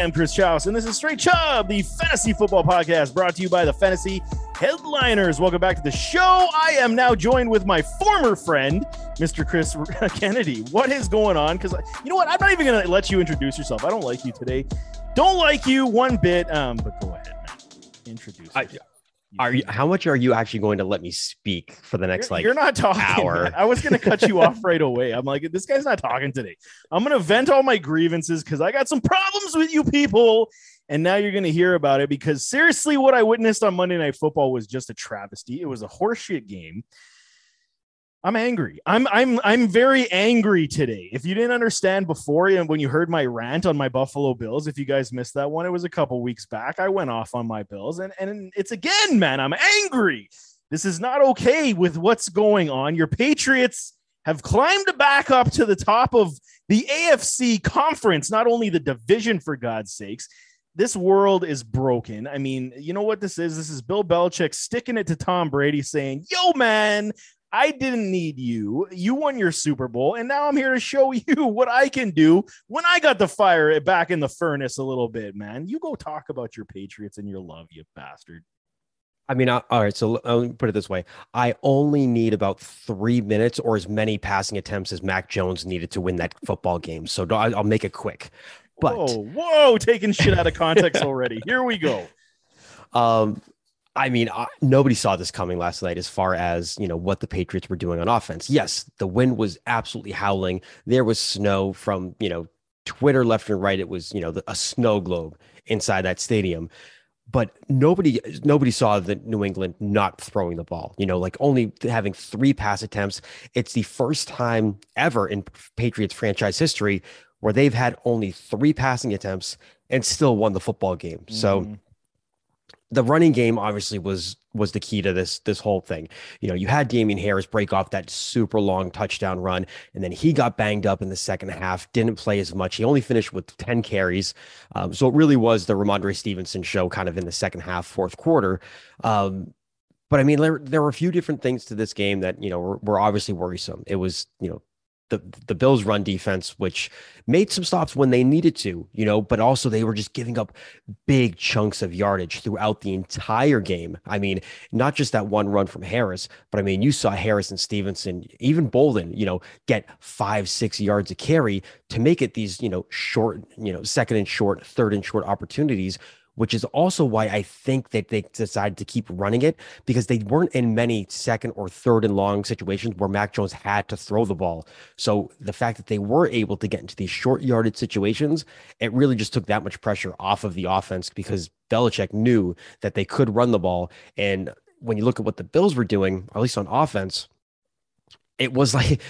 am Chris Chaus, and this is Straight Chubb, the fantasy football podcast brought to you by the Fantasy Headliners. Welcome back to the show. I am now joined with my former friend, Mr. Chris Kennedy. What is going on? Because you know what? I'm not even going to let you introduce yourself. I don't like you today. Don't like you one bit. But go ahead, man. Introduce yourself. How much are you actually going to let me speak for the next you're not talking, hour? Man. I was going to cut you off right away. I'm like, this guy's not talking today. I'm going to vent all my grievances because I got some problems with you people. And now you're going to hear about it because seriously, what I witnessed on Monday Night Football was just a travesty. It was a horseshit game. I'm angry. I'm very angry today. If you didn't understand before, and when you heard my rant on my Buffalo Bills, if you guys missed that one, it was a couple weeks back. I went off on my Bills, and it's again, man, I'm angry. This is not okay with what's going on. Your Patriots have climbed back up to the top of the AFC conference, not only the division, for God's sakes. This world is broken. I mean, you know what this is? This is Bill Belichick sticking it to Tom Brady saying, yo, man, I didn't need you. You won your Super Bowl, and now I'm here to show you what I can do when I got the fire back in the furnace a little bit, man. You go talk about your Patriots and your love, you bastard. I mean, all right, so let me put it this way. I only need about 3 minutes or as many passing attempts as Mac Jones needed to win that football game, so I'll make it quick. But Whoa, taking shit out of context already. Here we go. I mean, nobody saw this coming last night as far as, you know, what the Patriots were doing on offense. Yes, the wind was absolutely howling. There was snow from, you know, Twitter left and right. It was, you know, a snow globe inside that stadium. But nobody saw the New England not throwing the ball, you know, like only having 3 pass attempts. It's the first time ever in Patriots franchise history where they've had only 3 passing attempts and still won the football game. Mm-hmm. So the running game obviously was the key to this whole thing. You know, you had Damien Harris break off that super long touchdown run, and then he got banged up in the second half, didn't play as much. He only finished with 10 carries. So it really was the Ramondre Stevenson show kind of in the second half, fourth quarter. But I mean, there were a few different things to this game that, you know, were obviously worrisome. It was, you know, the Bills run defense, which made some stops when they needed to, you know, but also they were just giving up big chunks of yardage throughout the entire game. I mean, not just that one run from Harris, but I mean, you saw Harris and Stevenson, even Bolden, you know, get 5-6 yards a carry to make it these, you know, short, you know, second and short, third and short opportunities, which is also why I think that they decided to keep running it, because they weren't in many second or third and long situations where Mac Jones had to throw the ball. So the fact that they were able to get into these short yardage situations, it really just took that much pressure off of the offense because Belichick knew that they could run the ball. And when you look at what the Bills were doing, at least on offense, it was like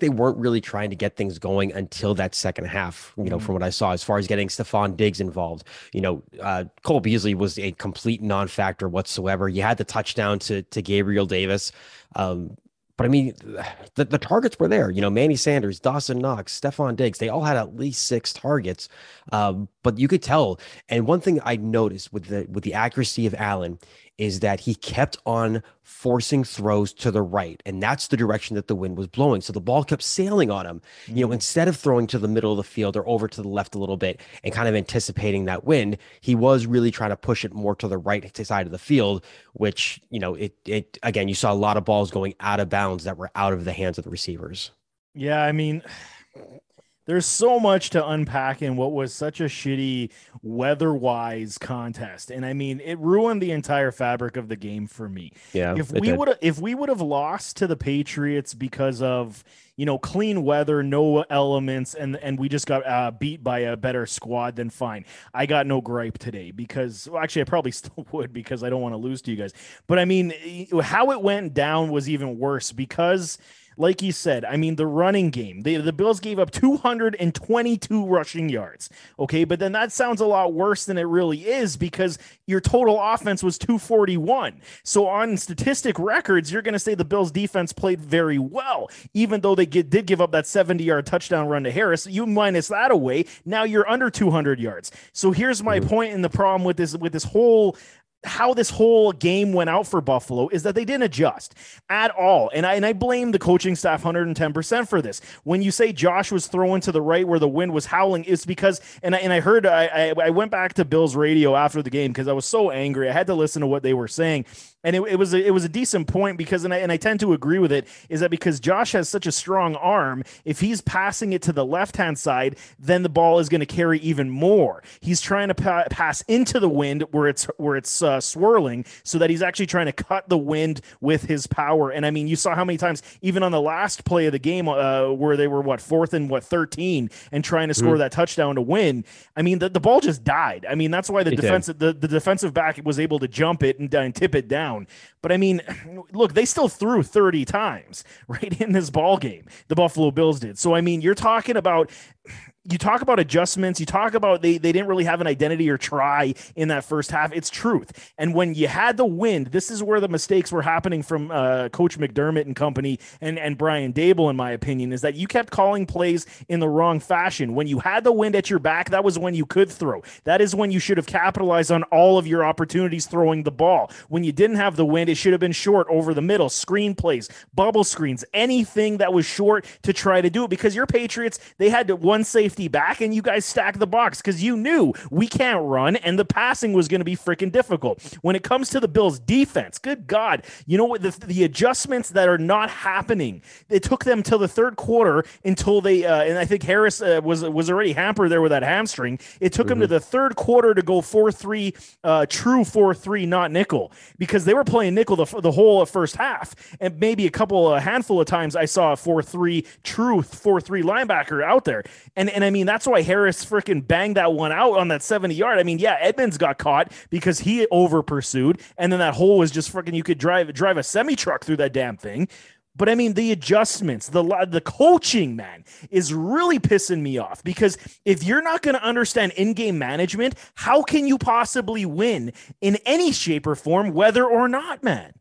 they weren't really trying to get things going until that second half, you know, from what I saw, as far as getting Stephon Diggs involved. You know, Cole Beasley was a complete non-factor whatsoever. You had the touchdown to Gabriel Davis. But I mean, the targets were there, you know, Manny Sanders, Dawson Knox, Stephon Diggs, they all had at least 6 targets. But you could tell. And one thing I noticed with the accuracy of Allen is that he kept on forcing throws to the right. And that's the direction that the wind was blowing. So the ball kept sailing on him, you know, instead of throwing to the middle of the field or over to the left a little bit and kind of anticipating that wind, he was really trying to push it more to the right side of the field, which, you know, it again, you saw a lot of balls going out of bounds that were out of the hands of the receivers. Yeah. I mean, there's so much to unpack in what was such a shitty weather-wise contest. And I mean, it ruined the entire fabric of the game for me. Yeah, if we would have lost to the Patriots because of, you know, clean weather, no elements, and we just got beat by a better squad, then fine. I got no gripe today because, well, actually, I probably still would because I don't want to lose to you guys. But I mean, how it went down was even worse because, like you said, I mean, the running game, the Bills gave up 222 rushing yards. Okay, but then that sounds a lot worse than it really is because your total offense was 241. So on statistic records, you're going to say the Bills defense played very well, even though they did give up that 70-yard touchdown run to Harris. You minus that away, now you're under 200 yards. So here's my point and the problem with this whole how this whole game went out for Buffalo is that they didn't adjust at all. And I blame the coaching staff 110% for this. When you say Josh was throwing to the right where the wind was howling, it's because, and I heard, I went back to Bill's radio after the game because I was so angry. I had to listen to what they were saying. And it was a decent point because, and I tend to agree with it, is that because Josh has such a strong arm, if he's passing it to the left-hand side, then the ball is going to carry even more. He's trying to pass into the wind where it's swirling, so that he's actually trying to cut the wind with his power. And I mean, you saw how many times, even on the last play of the game where they were, 4th and 13 and trying to score that touchdown to win. I mean, the ball just died. I mean, that's why the defensive back was able to jump it and tip it down. But I mean, look, they still threw 30 times right in this ball game. The Buffalo Bills did. So, I mean, you talk about adjustments, you talk about they didn't really have an identity or try in that first half. It's truth. And when you had the wind, this is where the mistakes were happening from Coach McDermott and company and Brian Daboll, in my opinion, is that you kept calling plays in the wrong fashion. When you had the wind at your back, that was when you could throw. That is when you should have capitalized on all of your opportunities throwing the ball. When you didn't have the wind, it should have been short, over the middle, screen plays, bubble screens, anything that was short to try to do it, because your Patriots, they had one safe back, and you guys stack the box because you knew we can't run and the passing was going to be freaking difficult. When it comes to the Bills defense, good God, you know what, the adjustments that are not happening, it took them till the third quarter until they and I think Harris was already hampered there with that hamstring. It took him to the third quarter to go 4-3, true 4-3, not nickel, because they were playing nickel the whole first half, and maybe a handful of times I saw a 4-3 true 4-3 linebacker out there, and I mean, that's why Harris freaking banged that one out on that 70-yard. I mean, yeah, Edmonds got caught because he over-pursued, and then that hole was just freaking, you could drive a semi-truck through that damn thing. But I mean, the adjustments, the coaching, man, is really pissing me off, because if you're not going to understand in-game management, how can you possibly win in any shape or form, whether or not, man?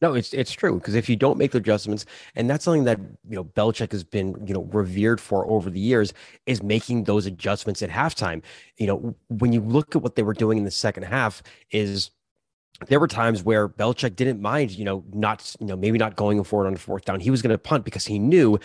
No, it's true, because if you don't make the adjustments, and that's something that, you know, Belichick has been, you know, revered for over the years, is making those adjustments at halftime. You know, when you look at what they were doing in the second half, is there were times where Belichick didn't mind, you know, not, you know, maybe not going forward on fourth down. He was going to punt because he knew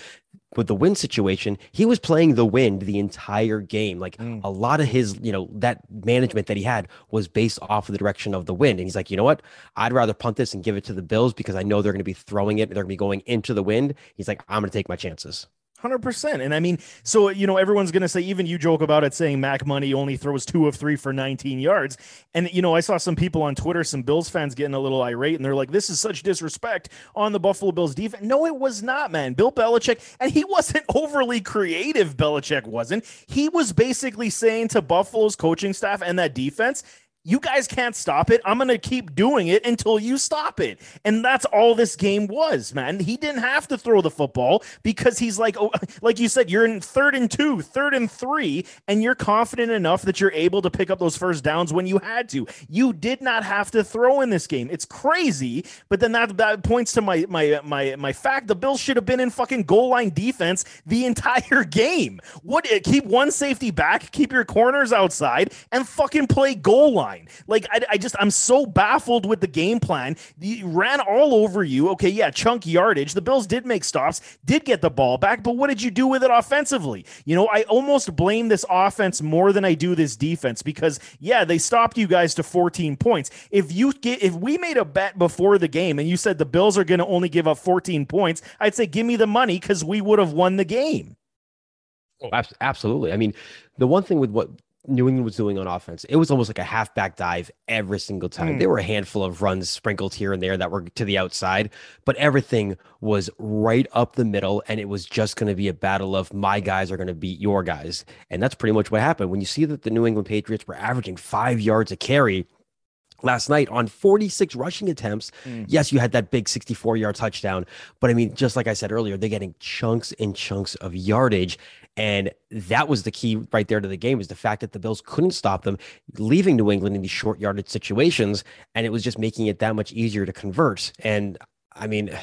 with the wind situation, he was playing the wind the entire game. Like a lot of his, you know, that management that he had was based off of the direction of the wind. And he's like, you know what? I'd rather punt this and give it to the Bills because I know they're going to be throwing it. They're going to be going into the wind. He's like, I'm going to take my chances. 100%. And I mean, so, you know, everyone's going to say, even you joke about it, saying Mac Money only throws 2 of 3 for 19 yards. And, you know, I saw some people on Twitter, some Bills fans getting a little irate, and they're like, this is such disrespect on the Buffalo Bills defense. No, it was not, man. Bill Belichick, and he wasn't overly creative. Belichick wasn't. He was basically saying to Buffalo's coaching staff and that defense, you guys can't stop it. I'm going to keep doing it until you stop it. And that's all this game was, man. He didn't have to throw the football because he's like, oh, like you said, you're in 3rd and 2, 3rd and 3, and you're confident enough that you're able to pick up those first downs when you had to. You did not have to throw in this game. It's crazy. But then that points to my fact. The Bills should have been in fucking goal line defense the entire game. What? Keep one safety back, keep your corners outside, and fucking play goal line. Like, I'm so baffled with the game plan. He ran all over you. Okay, yeah, chunk yardage. The Bills did make stops, did get the ball back, but what did you do with it offensively? You know, I almost blame this offense more than I do this defense, because, yeah, they stopped you guys to 14 points. If we made a bet before the game and you said the Bills are going to only give up 14 points, I'd say give me the money, because we would have won the game. Oh, absolutely. I mean, the one thing with what New England was doing on offense, it was almost like a halfback dive every single time. There were a handful of runs sprinkled here and there that were to the outside, but everything was right up the middle, and it was just going to be a battle of my guys are going to beat your guys. And that's pretty much what happened. When you see that the New England Patriots were averaging 5 yards a carry last night on 46 rushing attempts, yes, you had that big 64-yard touchdown, but I mean, just like I said earlier, they're getting chunks and chunks of yardage, and that was the key right there to the game, is the fact that the Bills couldn't stop them, leaving New England in these short yardage situations, and it was just making it that much easier to convert. And I mean,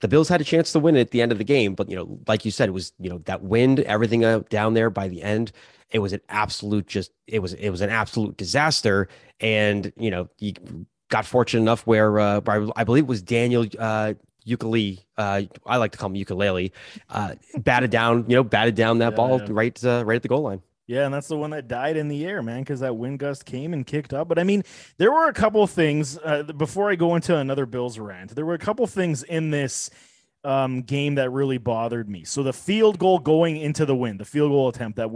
the Bills had a chance to win it at the end of the game, but, you know, like you said, it was, you know, that wind, everything down there by the end, it was an absolute, just, it was an absolute disaster. And, you know, you got fortunate enough where, I believe it was Daniel, Ukulele, I like to call him Ukulele, batted down that ball right at the goal line. Yeah, and that's the one that died in the air, man, because that wind gust came and kicked up. But, I mean, there were a couple of things, before I go into another Bills rant, there were a couple of things in this game that really bothered me. So the field goal going into the wind, the field goal attempt that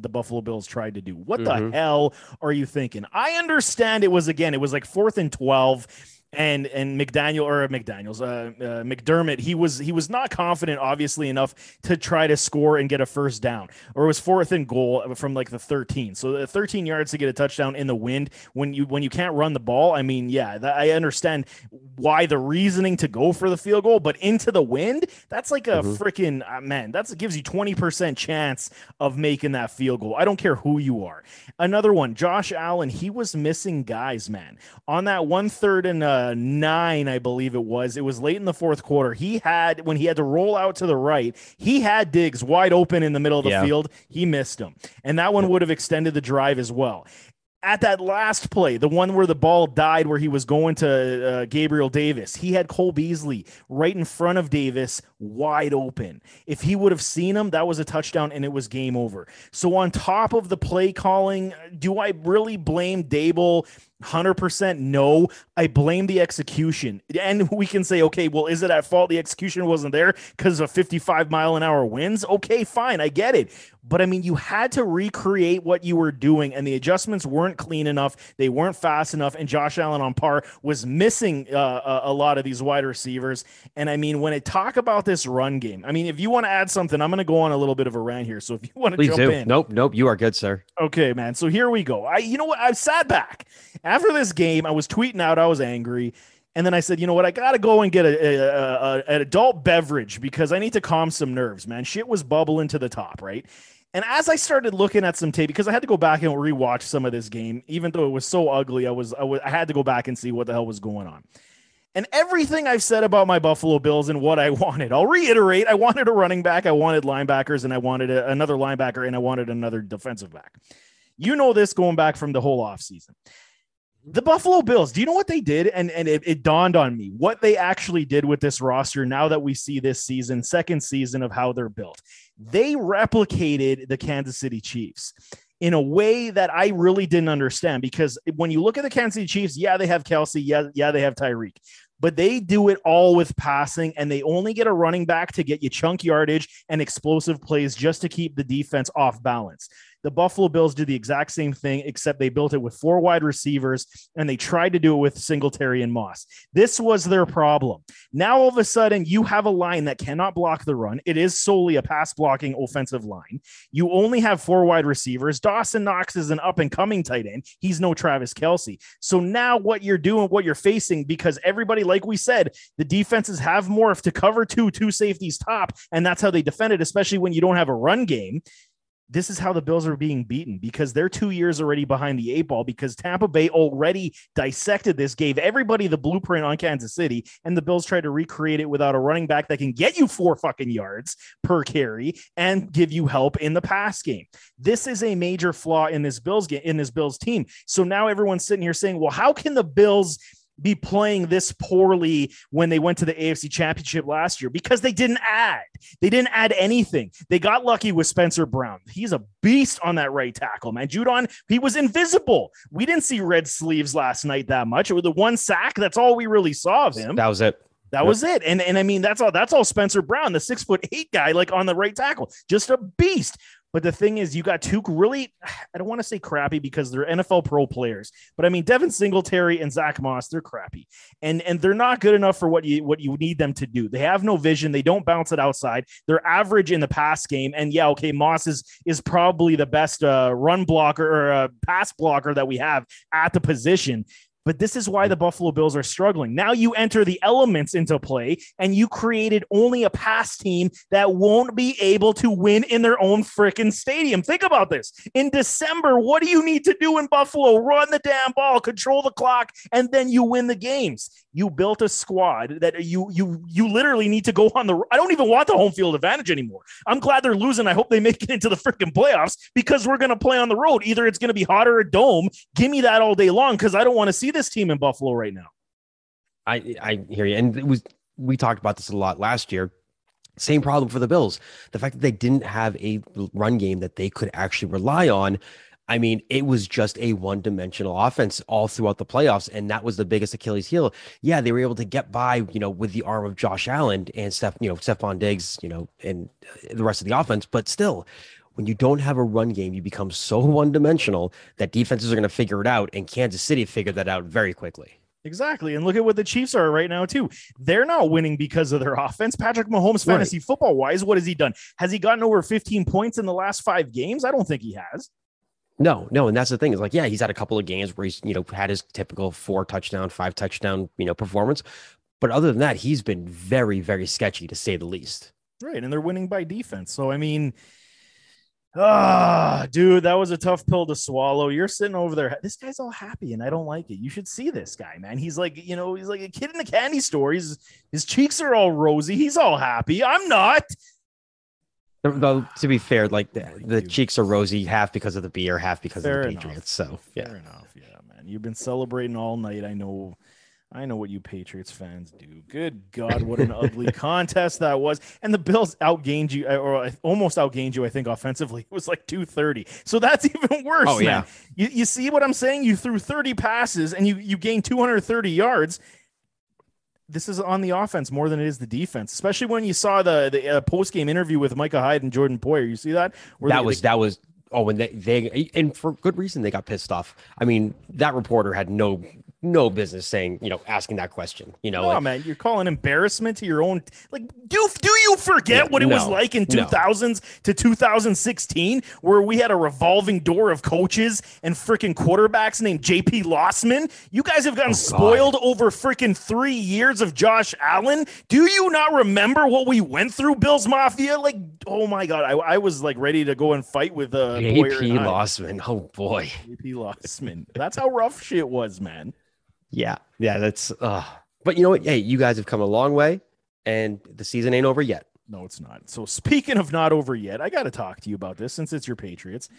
the Buffalo Bills tried to do. What the hell are you thinking? I understand it was like 4th and 12, and McDermott, he was not confident, obviously, enough to try to score and get a first down, or it was 4th and goal from like the 13. So the 13 yards to get a touchdown in the wind when you can't run the ball. I mean, yeah, I understand why the reasoning to go for the field goal, but into the wind, that's like a freaking man. That gives you 20% chance of making that field goal. I don't care who you are. Another one, Josh Allen, he was missing guys, man, on that 1-3rd and 9, I believe it was late in the 4th quarter. When he had to roll out to the right, he had Diggs wide open in the middle of the field. He missed him. And that one would have extended the drive as well. At that last play, the one where the ball died, where he was going to Gabriel Davis, he had Cole Beasley right in front of Davis, wide open. If he would have seen him, that was a touchdown and it was game over. So on top of the play calling, do I really blame Daboll? 100% no. I blame the execution. And we can say, okay, well, is it at fault the execution wasn't there because of 55-mile-an-hour winds? Okay, fine, I get it. But, I mean, you had to recreate what you were doing, and the adjustments weren't clean enough. They weren't fast enough, and Josh Allen on par was missing a lot of these wide receivers. And, I mean, when I talk about this run game, I mean, if you want to add something, I'm going to go on a little bit of a rant here. So if you want to jump in. Nope, you are good, sir. Okay, man, so here we go. You know what? I've sat back. After this game, I was tweeting out, I was angry. And then I said, you know what? I got to go and get an adult beverage because I need to calm some nerves, man. Shit was bubbling to the top, right? And as I started looking at some tape, because I had to go back and rewatch some of this game, even though it was so ugly, I had to go back and see what the hell was going on. And everything I've said about my Buffalo Bills and what I wanted, I'll reiterate. I wanted a running back. I wanted linebackers, and I wanted another linebacker, and I wanted another defensive back. You know this going back from the whole offseason. The Buffalo Bills, do you know what they did? And it dawned on me what they actually did with this roster now that we see this season, second season of how they're built. They replicated the Kansas City Chiefs in a way that I really didn't understand, because when you look at the Kansas City Chiefs, yeah, they have Kelce, yeah, they have Tyreek, but they do it all with passing, and they only get a running back to get you chunk yardage and explosive plays just to keep the defense off balance. The Buffalo Bills did the exact same thing, except they built it with 4 wide receivers, and they tried to do it with Singletary and Moss. This was their problem. Now, all of a sudden, you have a line that cannot block the run. It is solely a pass-blocking offensive line. You only have 4 wide receivers. Dawson Knox is an up-and-coming tight end. He's no Travis Kelce. So now what you're doing, what you're facing, because everybody, like we said, the defenses have morphed to cover two safeties top, and that's how they defend it, especially when you don't have a run game. This is how the Bills are being beaten, because they're 2 years already behind the 8 ball, because Tampa Bay already dissected this, gave everybody the blueprint on Kansas City, and the Bills tried to recreate it without a running back that can get you 4 fucking yards per carry and give you help in the pass game. This is a major flaw in this Bills game, in this Bills team. So now everyone's sitting here saying, well, how can the Bills be playing this poorly when they went to the AFC Championship last year? Because they didn't add. They didn't add anything. They got lucky with Spencer Brown. He's a beast on that right tackle, man. Judon, he was invisible. We didn't see red sleeves last night that much. It was the one sack. That's all we really saw of him. That was it. That was it. And I mean, that's all Spencer Brown, the 6'8" guy, like on the right tackle, just a beast. But the thing is, you got two really, I don't want to say crappy because they're NFL pro players, but I mean, Devin Singletary and Zach Moss, they're crappy, and they're not good enough for what you need them to do. They have no vision. They don't bounce it outside. They're average in the pass game. And yeah, okay, Moss is probably the best run blocker or pass blocker that we have at the position. But this is why the Buffalo Bills are struggling. Now you enter the elements into play, and you created only a pass team that won't be able to win in their own freaking stadium. Think about this. In December, what do you need to do in Buffalo? Run the damn ball, control the clock, and then you win the games. You built a squad that you literally need to go on the – I don't even want the home field advantage anymore. I'm glad they're losing. I hope they make it into the freaking playoffs because we're going to play on the road. Either it's going to be hot or a dome. Give me that all day long because I don't want to see this team in Buffalo right now. I hear you. And we talked about this a lot last year. Same problem for the Bills. The fact that they didn't have a run game that they could actually rely on. I mean, it was just a one-dimensional offense all throughout the playoffs, and that was the biggest Achilles heel. Yeah, they were able to get by, with the arm of Josh Allen and Stephon Diggs, and the rest of the offense. But still, when you don't have a run game, you become so one-dimensional that defenses are going to figure it out, and Kansas City figured that out very quickly. Exactly. And look at what the Chiefs are right now, too. They're not winning because of their offense. Patrick Mahomes, fantasy football wise, what has he done? Has he gotten over 15 points in the last 5 games? I don't think he has. No. And that's the thing is like, yeah, he's had a couple of games where he's, had his typical 4 touchdown, 5 touchdown, performance. But other than that, he's been very, very sketchy to say the least. Right. And they're winning by defense. So, I mean, dude, that was a tough pill to swallow. You're sitting over there. This guy's all happy and I don't like it. You should see this guy, man. He's like, he's like a kid in a candy store. His cheeks are all rosy. He's all happy. I'm not. Though, to be fair, like the cheeks are rosy half because of the beer, half because of the Patriots. Enough. So, yeah. Fair enough. Yeah, man. You've been celebrating all night. I know what you Patriots fans do. Good God, what an ugly contest that was. And the Bills outgained you, or almost outgained you, I think, offensively. It was like 230. So that's even worse. Oh, yeah. Man. You see what I'm saying? You threw 30 passes and you gained 230 yards. This is on the offense more than it is the defense, especially when you saw the post-game interview with Micah Hyde and Jordan Poyer. You see that? And for good reason, they got pissed off. I mean, that reporter had no business saying, asking that question, No, man, you're calling embarrassment to your own. Like, do you forget what it was like in 2000s to 2016, where we had a revolving door of coaches and freaking quarterbacks named JP Losman? You guys have gotten spoiled over freaking 3 years of Josh Allen. Do you not remember what we went through, Bills Mafia? Like, oh my God, I was like ready to go and fight with JP Losman. Oh boy, JP Losman. That's how rough shit was, man. Yeah, that's but you know what? Hey, you guys have come a long way and the season ain't over yet. No, it's not. So speaking of not over yet, I got to talk to you about this since it's your Patriots.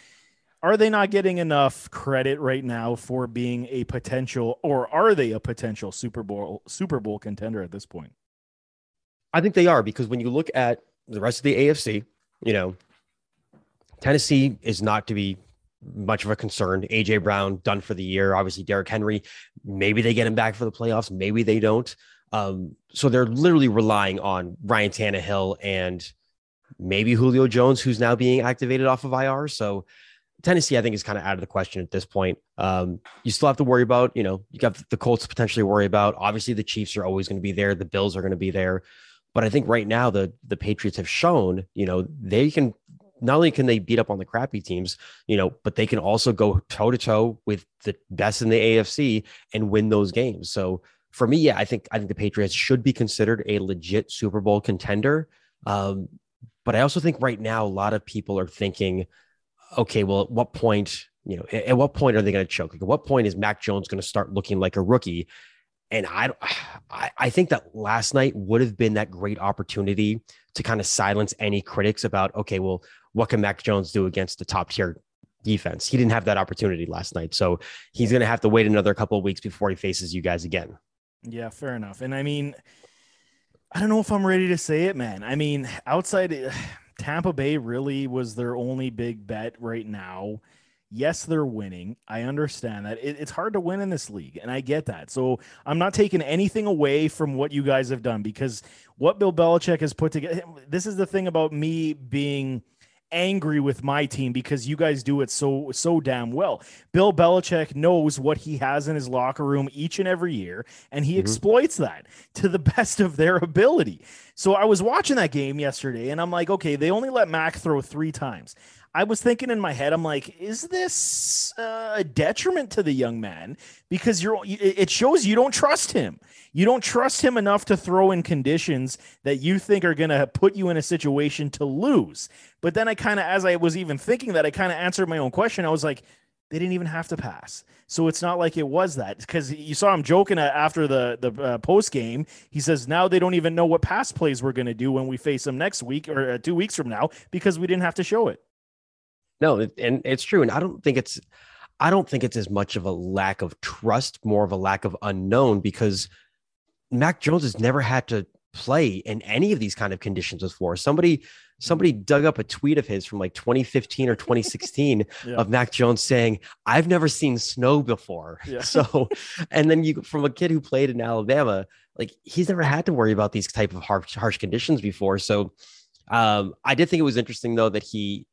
Are they not getting enough credit right now for being a potential, or are they a potential Super Bowl contender at this point? I think they are, because when you look at the rest of the AFC, Tennessee is not to be much of a concern. AJ Brown done for the year. Obviously, Derrick Henry, maybe they get him back for the playoffs. Maybe they don't. So they're literally relying on Ryan Tannehill and maybe Julio Jones, who's now being activated off of IR. So Tennessee, I think, is kind of out of the question at this point. You still have to worry about, you got the Colts to potentially worry about. Obviously, the Chiefs are always going to be there. The Bills are going to be there. But I think right now the Patriots have shown, they can. Not only can they beat up on the crappy teams, but they can also go toe to toe with the best in the AFC and win those games. So for me, yeah, I think the Patriots should be considered a legit Super Bowl contender. But I also think right now, a lot of people are thinking, okay, well, at what point, at what point are they going to choke? Like, at what point is Mac Jones going to start looking like a rookie? And I think that last night would have been that great opportunity to kind of silence any critics about, okay, well, what can Mac Jones do against the top tier defense? He didn't have that opportunity last night. So he's going to have to wait another couple of weeks before he faces you guys again. Yeah, fair enough. And I mean, I don't know if I'm ready to say it, man. I mean, outside Tampa Bay really was their only big bet right now. Yes, they're winning. I understand that. It's hard to win in this league, and I get that. So I'm not taking anything away from what you guys have done, because what Bill Belichick has put together, this is the thing about me being angry with my team, because you guys do it so damn well. Bill Belichick knows what he has in his locker room each and every year, and he exploits that to the best of their ability. So I was watching that game yesterday, and I'm like, okay, they only let Mac throw 3 times. I was thinking in my head, I'm like, is this a detriment to the young man? Because it shows you don't trust him. You don't trust him enough to throw in conditions that you think are going to put you in a situation to lose. But then I kind of, as I was even thinking that, I kind of answered my own question. I was like, they didn't even have to pass. So it's not like it was that, because you saw him joking after the post game. He says, now they don't even know what pass plays we're going to do when we face them next week or 2 weeks from now, because we didn't have to show it. No, and it's true. And I don't think it's as much of a lack of trust, more of a lack of unknown, because Mac Jones has never had to play in any of these kind of conditions before. Somebody dug up a tweet of his from like 2015 or 2016 yeah. of Mac Jones saying, I've never seen snow before. Yeah. So, and then you, from a kid who played in Alabama, like he's never had to worry about these type of harsh conditions before. So I did think it was interesting though, that he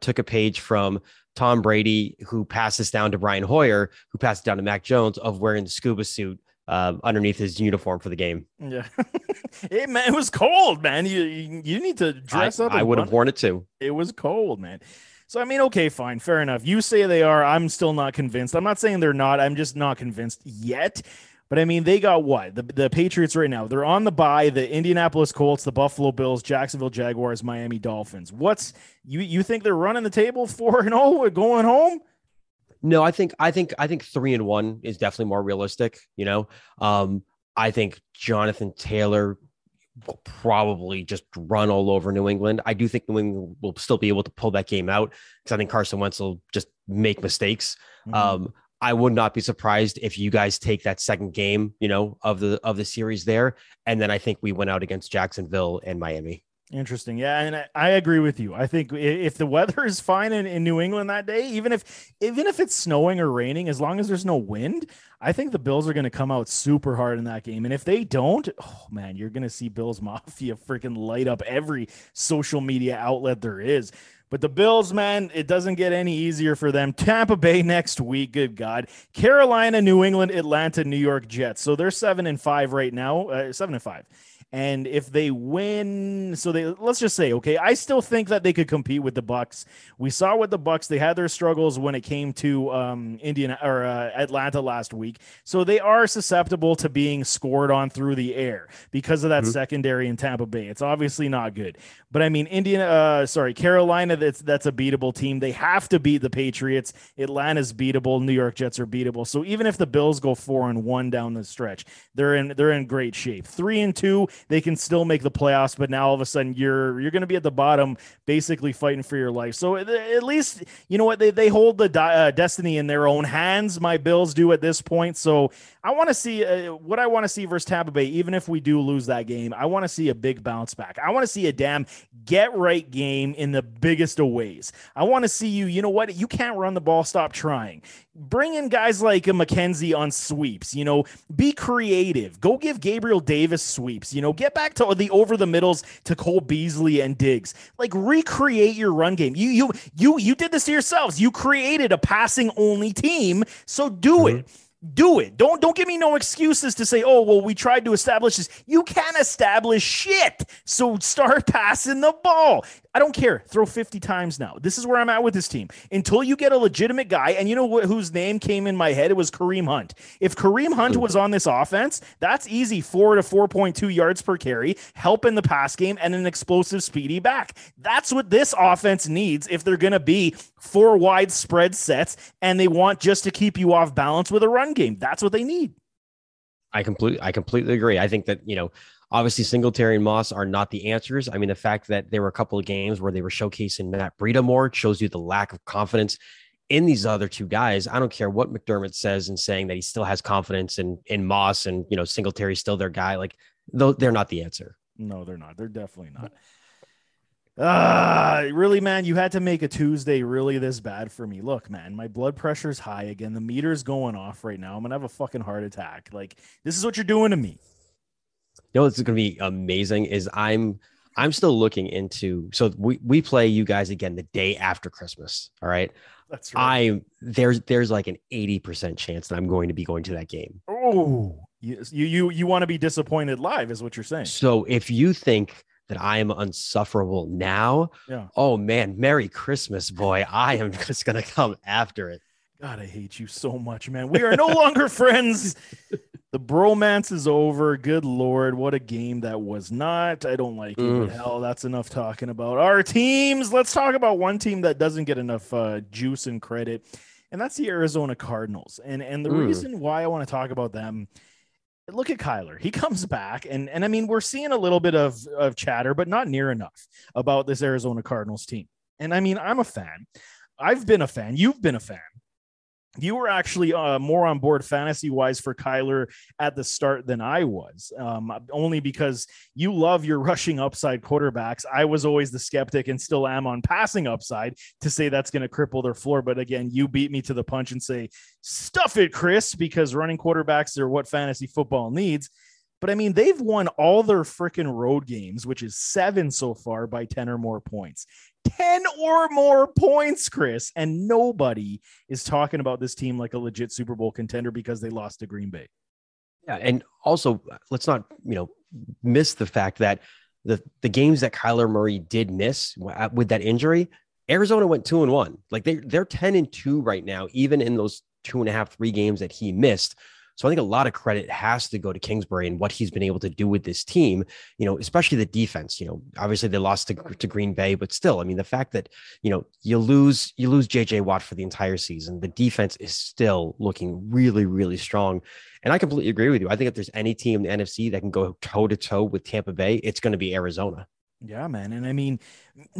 took a page from Tom Brady, who passes down to Brian Hoyer, who passed down to Mac Jones, of wearing the scuba suit underneath his uniform for the game. Yeah. Hey, man, it was cold, man. You need to dress up. I would have worn it too. It was cold, man. So, I mean, okay, fine. Fair enough. You say they are. I'm still not convinced. I'm not saying they're not. I'm just not convinced yet. But I mean, they got what? The Patriots right now. They're on the bye, the Indianapolis Colts, the Buffalo Bills, Jacksonville Jaguars, Miami Dolphins. What's you think they're running the table 4-0 going home? No, I think 3-1 is definitely more realistic. You know, I think Jonathan Taylor will probably just run all over New England. I do think New England will still be able to pull that game out, because I think Carson Wentz will just make mistakes. Mm-hmm. I would not be surprised if you guys take that second game, you know, of the series there. And then I think we went out against Jacksonville and Miami. Interesting. Yeah. And I agree with you. I think if the weather is fine in New England that day, even if it's snowing or raining, as long as there's no wind, I think the Bills are going to come out super hard in that game. And if they don't, oh man, you're going to see Bills Mafia freaking light up every social media outlet there is. But the Bills, man, it doesn't get any easier for them. Tampa Bay next week. Good God. Carolina, New England, Atlanta, New York Jets. So they're 7-5 right now, 7-5. And if they win, so they, let's just say, okay, I still think that they could compete with the Bucs. We saw with the Bucs, they had their struggles when it came to Atlanta last week. So they are susceptible to being scored on through the air because of that mm-hmm. secondary in Tampa Bay. It's obviously not good, but I mean, Carolina, that's a beatable team. They have to beat the Patriots. Atlanta's beatable. New York Jets are beatable. So even if the Bills go 4-1 down the stretch, they're in great shape. 3-2. They can still make the playoffs, but now all of a sudden you're going to be at the bottom, basically fighting for your life. So at least, you know what, they hold the destiny in their own hands. My Bills do at this point. So I want to see what I want to see versus Tampa Bay. Even if we do lose that game, I want to see a big bounce back. I want to see a damn get right game in the biggest of ways. I want to see you know what, you can't run the ball. Stop trying. Bring in guys like a McKenzie on sweeps, you know, be creative, go give Gabriel Davis sweeps, you know, get back to the over the middles to Cole Beasley and Diggs, like recreate your run game. You did this to yourselves. You created a passing only team. So do mm-hmm. it. Do it. Don't give me no excuses to say, oh, well, we tried to establish this. You can't establish shit. So start passing the ball. I don't care. Throw 50 times now. This is where I'm at with this team. Until you get a legitimate guy, and you know whose name came in my head? It was Kareem Hunt. If Kareem Hunt was on this offense, that's easy. 4 to 4.2 yards per carry, help in the pass game, and an explosive speedy back. That's what this offense needs if they're going to be four wide spread sets, and they want just to keep you off balance with a run game. That's what they need. I completely agree. I think that, you know, obviously Singletary and Moss are not the answers. I mean, the fact that there were a couple of games where they were showcasing Matt Breida more shows you the lack of confidence in these other two guys. I don't care what McDermott says and saying that he still has confidence in Moss and, you know, Singletary's still their guy. Like, they're not the answer. No, they're not. They're definitely not. Really, man, you had to make a Tuesday really this bad for me. Look, man, my blood pressure's high again. The meter's going off right now. I'm going to have a fucking heart attack. Like, this is what you're doing to me. You know, this is going to be amazing is I'm still looking into, so we play you guys again the day after Christmas. All right. That's right. There's like an 80% chance that I'm going to be going to that game. Oh, you want to be disappointed live is what you're saying. So if you think that I am unsufferable now. Yeah. Oh man, Merry Christmas, boy. I am just going to come after it. God, I hate you so much, man. We are no longer friends. The bromance is over. Good Lord. What a game that was not. I don't like it. Hell, that's enough talking about our teams. Let's talk about one team that doesn't get enough juice and credit. And that's the Arizona Cardinals. And the reason why I want to talk about them, look at Kyler. He comes back. And I mean, we're seeing a little bit of chatter, but not near enough about this Arizona Cardinals team. And I mean, I'm a fan. I've been a fan. You've been a fan. You were actually more on board fantasy-wise for Kyler at the start than I was, only because you love your rushing upside quarterbacks. I was always the skeptic and still am on passing upside to say that's going to cripple their floor. But again, you beat me to the punch and say, stuff it, Chris, because running quarterbacks are what fantasy football needs. But I mean, they've won all their freaking road games, which is 7 so far, by 10 or more points. 10 or more points, Chris. And nobody is talking about this team like a legit Super Bowl contender because they lost to Green Bay. Yeah. And also, let's not, miss the fact that the games that Kyler Murray did miss with that injury, Arizona went 2-1. Like they're 10-2 right now, even in those 2.5, 3 games that he missed. So I think a lot of credit has to go to Kingsbury and what he's been able to do with this team, especially the defense. Obviously they lost to Green Bay, but still, I mean, the fact that, you lose JJ Watt for the entire season, the defense is still looking really, really strong. And I completely agree with you. I think if there's any team in the NFC that can go toe-to-toe with Tampa Bay, it's going to be Arizona. Yeah, man. And I mean,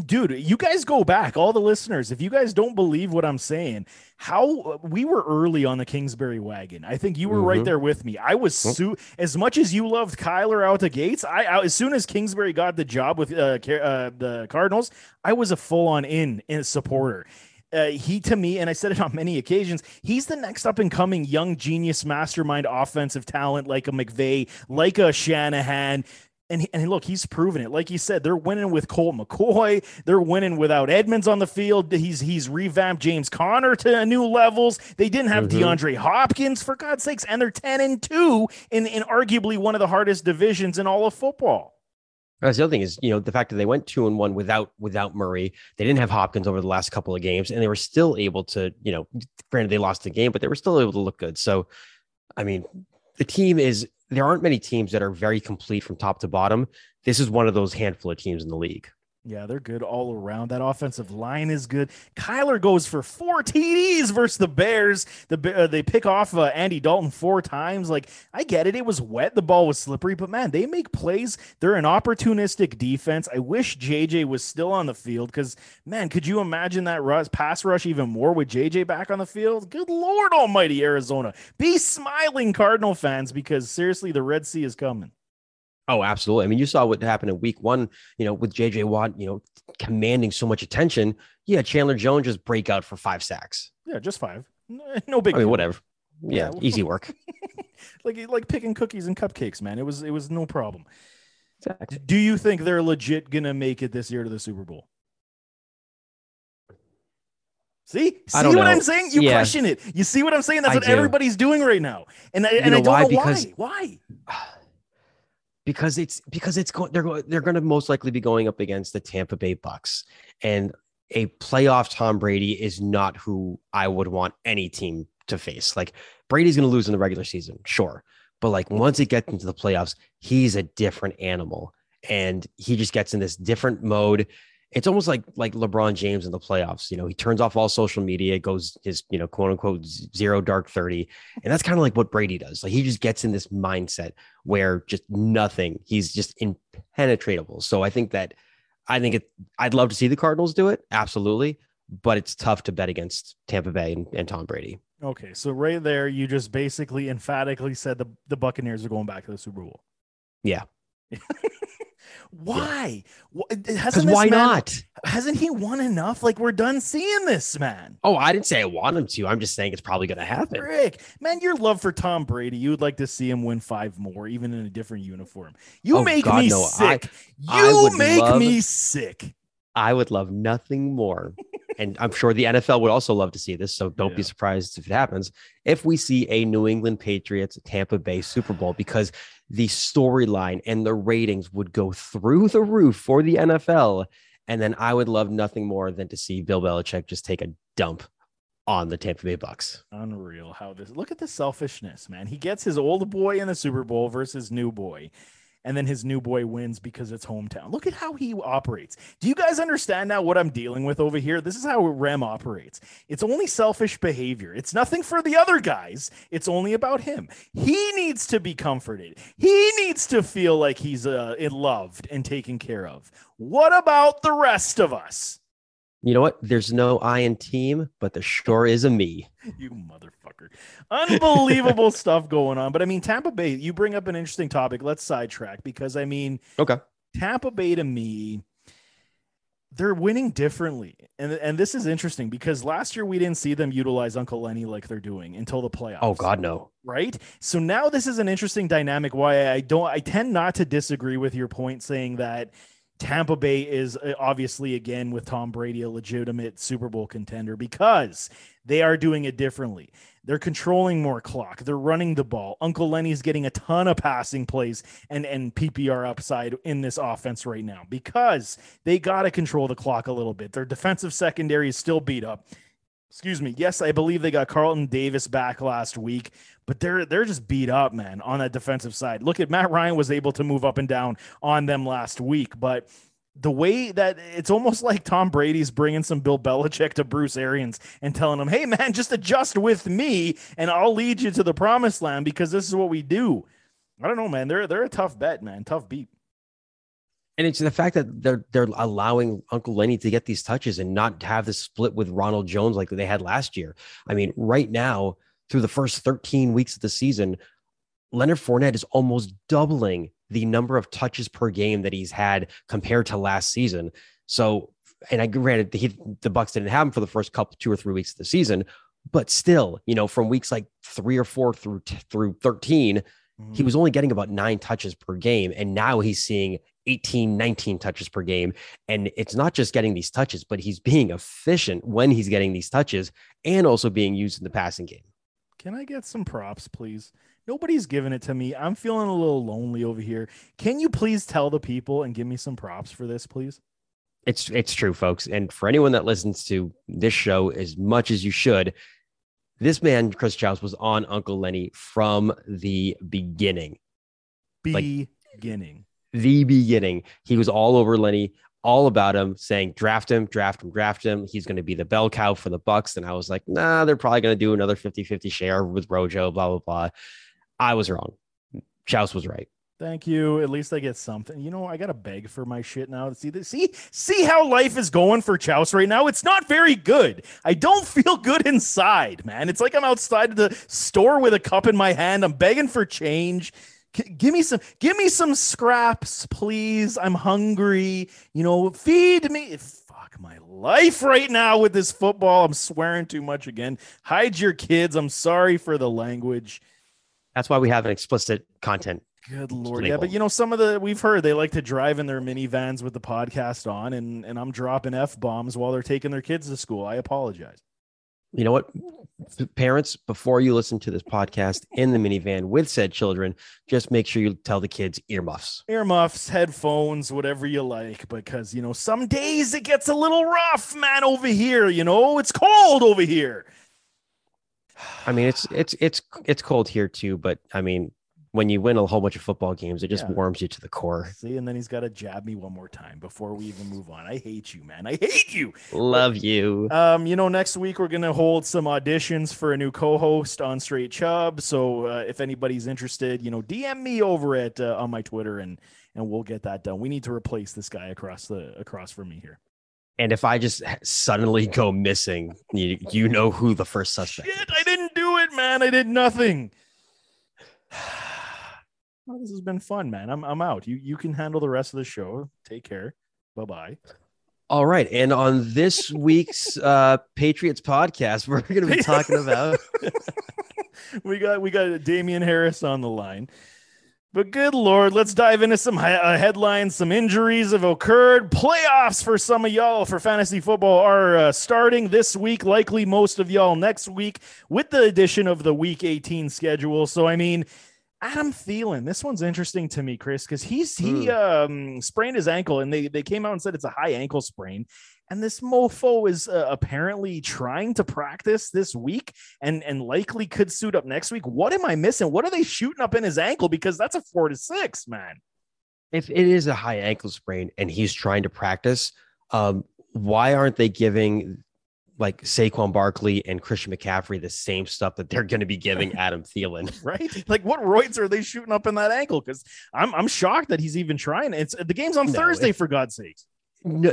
dude, you guys go back, all the listeners, if you guys don't believe what I'm saying, how we were early on the Kingsbury wagon. I think you were right there with me. I was as much as you loved Kyler out the gates. I as soon as Kingsbury got the job with the Cardinals, I was a full on in supporter. He, to me, and I said it on many occasions, he's the next up and coming young genius mastermind offensive talent, like a McVay, like a Shanahan. And look, he's proven it. Like you said, they're winning with Colt McCoy. They're winning without Edmonds on the field. He's revamped James Conner to new levels. They didn't have DeAndre Hopkins, for God's sakes. And they're 10-2 in arguably one of the hardest divisions in all of football. That's the other thing is, the fact that they went 2-1 without Murray, they didn't have Hopkins over the last couple of games, and they were still able to, granted they lost the game, but they were still able to look good. So, I mean, the team is, there aren't many teams that are very complete from top to bottom. This is one of those handful of teams in the league. Yeah, they're good all around. That offensive line is good. Kyler goes for 4 TDs versus the Bears. They pick off Andy Dalton 4 times. Like, I get it. It was wet. The ball was slippery. But, man, they make plays. They're an opportunistic defense. I wish JJ was still on the field because, man, could you imagine that pass rush even more with JJ back on the field? Good Lord almighty, Arizona. Be smiling, Cardinal fans, because, seriously, the Red Sea is coming. Oh, absolutely. I mean, you saw what happened in week 1, with JJ Watt, commanding so much attention. Yeah. Chandler Jones just break out for 5 sacks. Yeah. Just 5. No big deal. I mean, whatever. Yeah. Easy work. like picking cookies and cupcakes, man. It was no problem. Exactly. Do you think they're legit going to make it this year to the Super Bowl? See what I'm saying? You question it. You see what I'm saying? That's what everybody's doing right now. And I don't know why. Because they're going to most likely be going up against the Tampa Bay Bucks, and a playoff Tom Brady is not who I would want any team to face. Like, Brady's going to lose in the regular season, sure, but like once it gets into the playoffs, he's a different animal, and he just gets in this different mode. It's almost like LeBron James in the playoffs. He turns off all social media, goes his quote unquote 0 dark 30, and that's kind of like what Brady does. Like, he just gets in this mindset where just nothing. He's just impenetrable. So I'd love to see the Cardinals do it. Absolutely. But it's tough to bet against Tampa Bay and Tom Brady. Okay. So right there, you just basically emphatically said the Buccaneers are going back to the Super Bowl. Yeah. Why? Yeah. Why not? Hasn't he won enough? Like, we're done seeing this man. Oh, I didn't say I want him to. I'm just saying it's probably going to happen. Rick, man, your love for Tom Brady. You would like to see him win 5 more, even in a different uniform. You make me sick. I would love nothing more and I'm sure the NFL would also love to see this, so don't be surprised if it happens, if we see a New England Patriots Tampa Bay Super Bowl, because the storyline and the ratings would go through the roof for the NFL. And then I would love nothing more than to see Bill Belichick just take a dump on the Tampa Bay Bucks. Unreal how this, look at the selfishness, man. He gets his old boy in the Super Bowl versus new boy. And then his new boy wins because it's hometown. Look at how he operates. Do you guys understand now what I'm dealing with over here? This is how Rem operates. It's only selfish behavior. It's nothing for the other guys. It's only about him. He needs to be comforted. He needs to feel like he's loved and taken care of. What about the rest of us? You know what? There's no I in team, but there sure is a me. You motherfucker. Unbelievable stuff going on. But I mean, Tampa Bay, you bring up an interesting topic. Let's sidetrack because I mean, Tampa Bay to me, they're winning differently. And this is interesting because last year we didn't see them utilize Uncle Lenny like they're doing until the playoffs. Oh God, no. Right? So now this is an interesting dynamic why I tend not to disagree with your point saying that Tampa Bay is obviously, again, with Tom Brady, a legitimate Super Bowl contender because they are doing it differently. They're controlling more clock. They're running the ball. Uncle Lenny's getting a ton of passing plays and PPR upside in this offense right now because they got to control the clock a little bit. Their defensive secondary is still beat up. Excuse me. Yes, I believe they got Carlton Davis back last week, but they're just beat up, man, on that defensive side. Look at Matt Ryan was able to move up and down on them last week, but the way that it's almost like Tom Brady's bringing some Bill Belichick to Bruce Arians and telling him, hey, man, just adjust with me and I'll lead you to the promised land because this is what we do. I don't know, man. They're a tough bet, man. Tough beat. And it's the fact that they're allowing Uncle Lenny to get these touches and not have this split with Ronald Jones like they had last year. I mean, right now, through the first 13 weeks of the season, Leonard Fournette is almost doubling the number of touches per game that he's had compared to last season. So, and I granted the Bucs didn't have him for the first two or three weeks of the season, but still, you know, from weeks like 3 or 4 through 13, he was only getting about 9 touches per game. And now he's seeing 18, 19 touches per game. And it's not just getting these touches, but he's being efficient when he's getting these touches and also being used in the passing game. Can I get some props, please? Nobody's giving it to me. I'm feeling a little lonely over here. Can you please tell the people and give me some props for this, please? It's true, folks. And for anyone that listens to this show as much as you should, this man, Chris Chaus, was on Uncle Lenny from the beginning. The beginning. He was all over Lenny, all about him, saying, draft him, draft him, draft him. He's going to be the bell cow for the Bucs. And I was like, nah, they're probably going to do another 50-50 share with Rojo, blah, blah, blah. I was wrong. Chaus was right. Thank you. At least I get something. You know, I got to beg for my shit now. See how life is going for Chaus right now. It's not very good. I don't feel good inside, man. It's like I'm outside the store with a cup in my hand. I'm begging for change. Give me some scraps, please. I'm hungry. You know, feed me. Fuck my life right now with this football. I'm swearing too much again. Hide your kids. I'm sorry for the language. That's why we have an explicit content. Good Lord. Yeah, but you know, some of we've heard they like to drive in their minivans with the podcast on and I'm dropping F-bombs while they're taking their kids to school. I apologize. You know what, parents, before you listen to this podcast in the minivan with said children, just make sure you tell the kids earmuffs, headphones, whatever you like, because, you know, some days it gets a little rough, man, over here, you know, it's cold over here. I mean, it's cold here too, but I mean, when you win a whole bunch of football games, it just warms you to the core. See, and then he's got to jab me one more time before we even move on. I hate you, man. I hate you. Love you. You know, next week we're going to hold some auditions for a new co-host on Straight Chub. So if anybody's interested, you know, DM me over at on my Twitter and we'll get that done. We need to replace this guy across from me here. And if I just suddenly go missing, you know who the first suspect is. I didn't do it, man. I did nothing. Well, this has been fun, man. I'm out. You can handle the rest of the show. Take care. Bye-bye. All right. And on this week's Patriots podcast, we're going to be talking about we got Damien Harris on the line. But good Lord, let's dive into some headlines. Some injuries have occurred. Playoffs for some of y'all for fantasy football are starting this week, likely most of y'all next week, with the addition of the Week 18 schedule. So, I mean, Adam Thielen, this one's interesting to me, Chris, because he sprained his ankle, and they came out and said it's a high ankle sprain. And this mofo is apparently trying to practice this week and likely could suit up next week. What am I missing? What are they shooting up in his ankle? Because that's a 4-6, man. If it is a high ankle sprain and he's trying to practice, why aren't they giving like Saquon Barkley and Christian McCaffrey the same stuff that they're going to be giving Adam Thielen? Right? Like, what roids are they shooting up in that ankle? Because I'm shocked that he's even trying. It's the game's on Thursday, for God's sakes. No.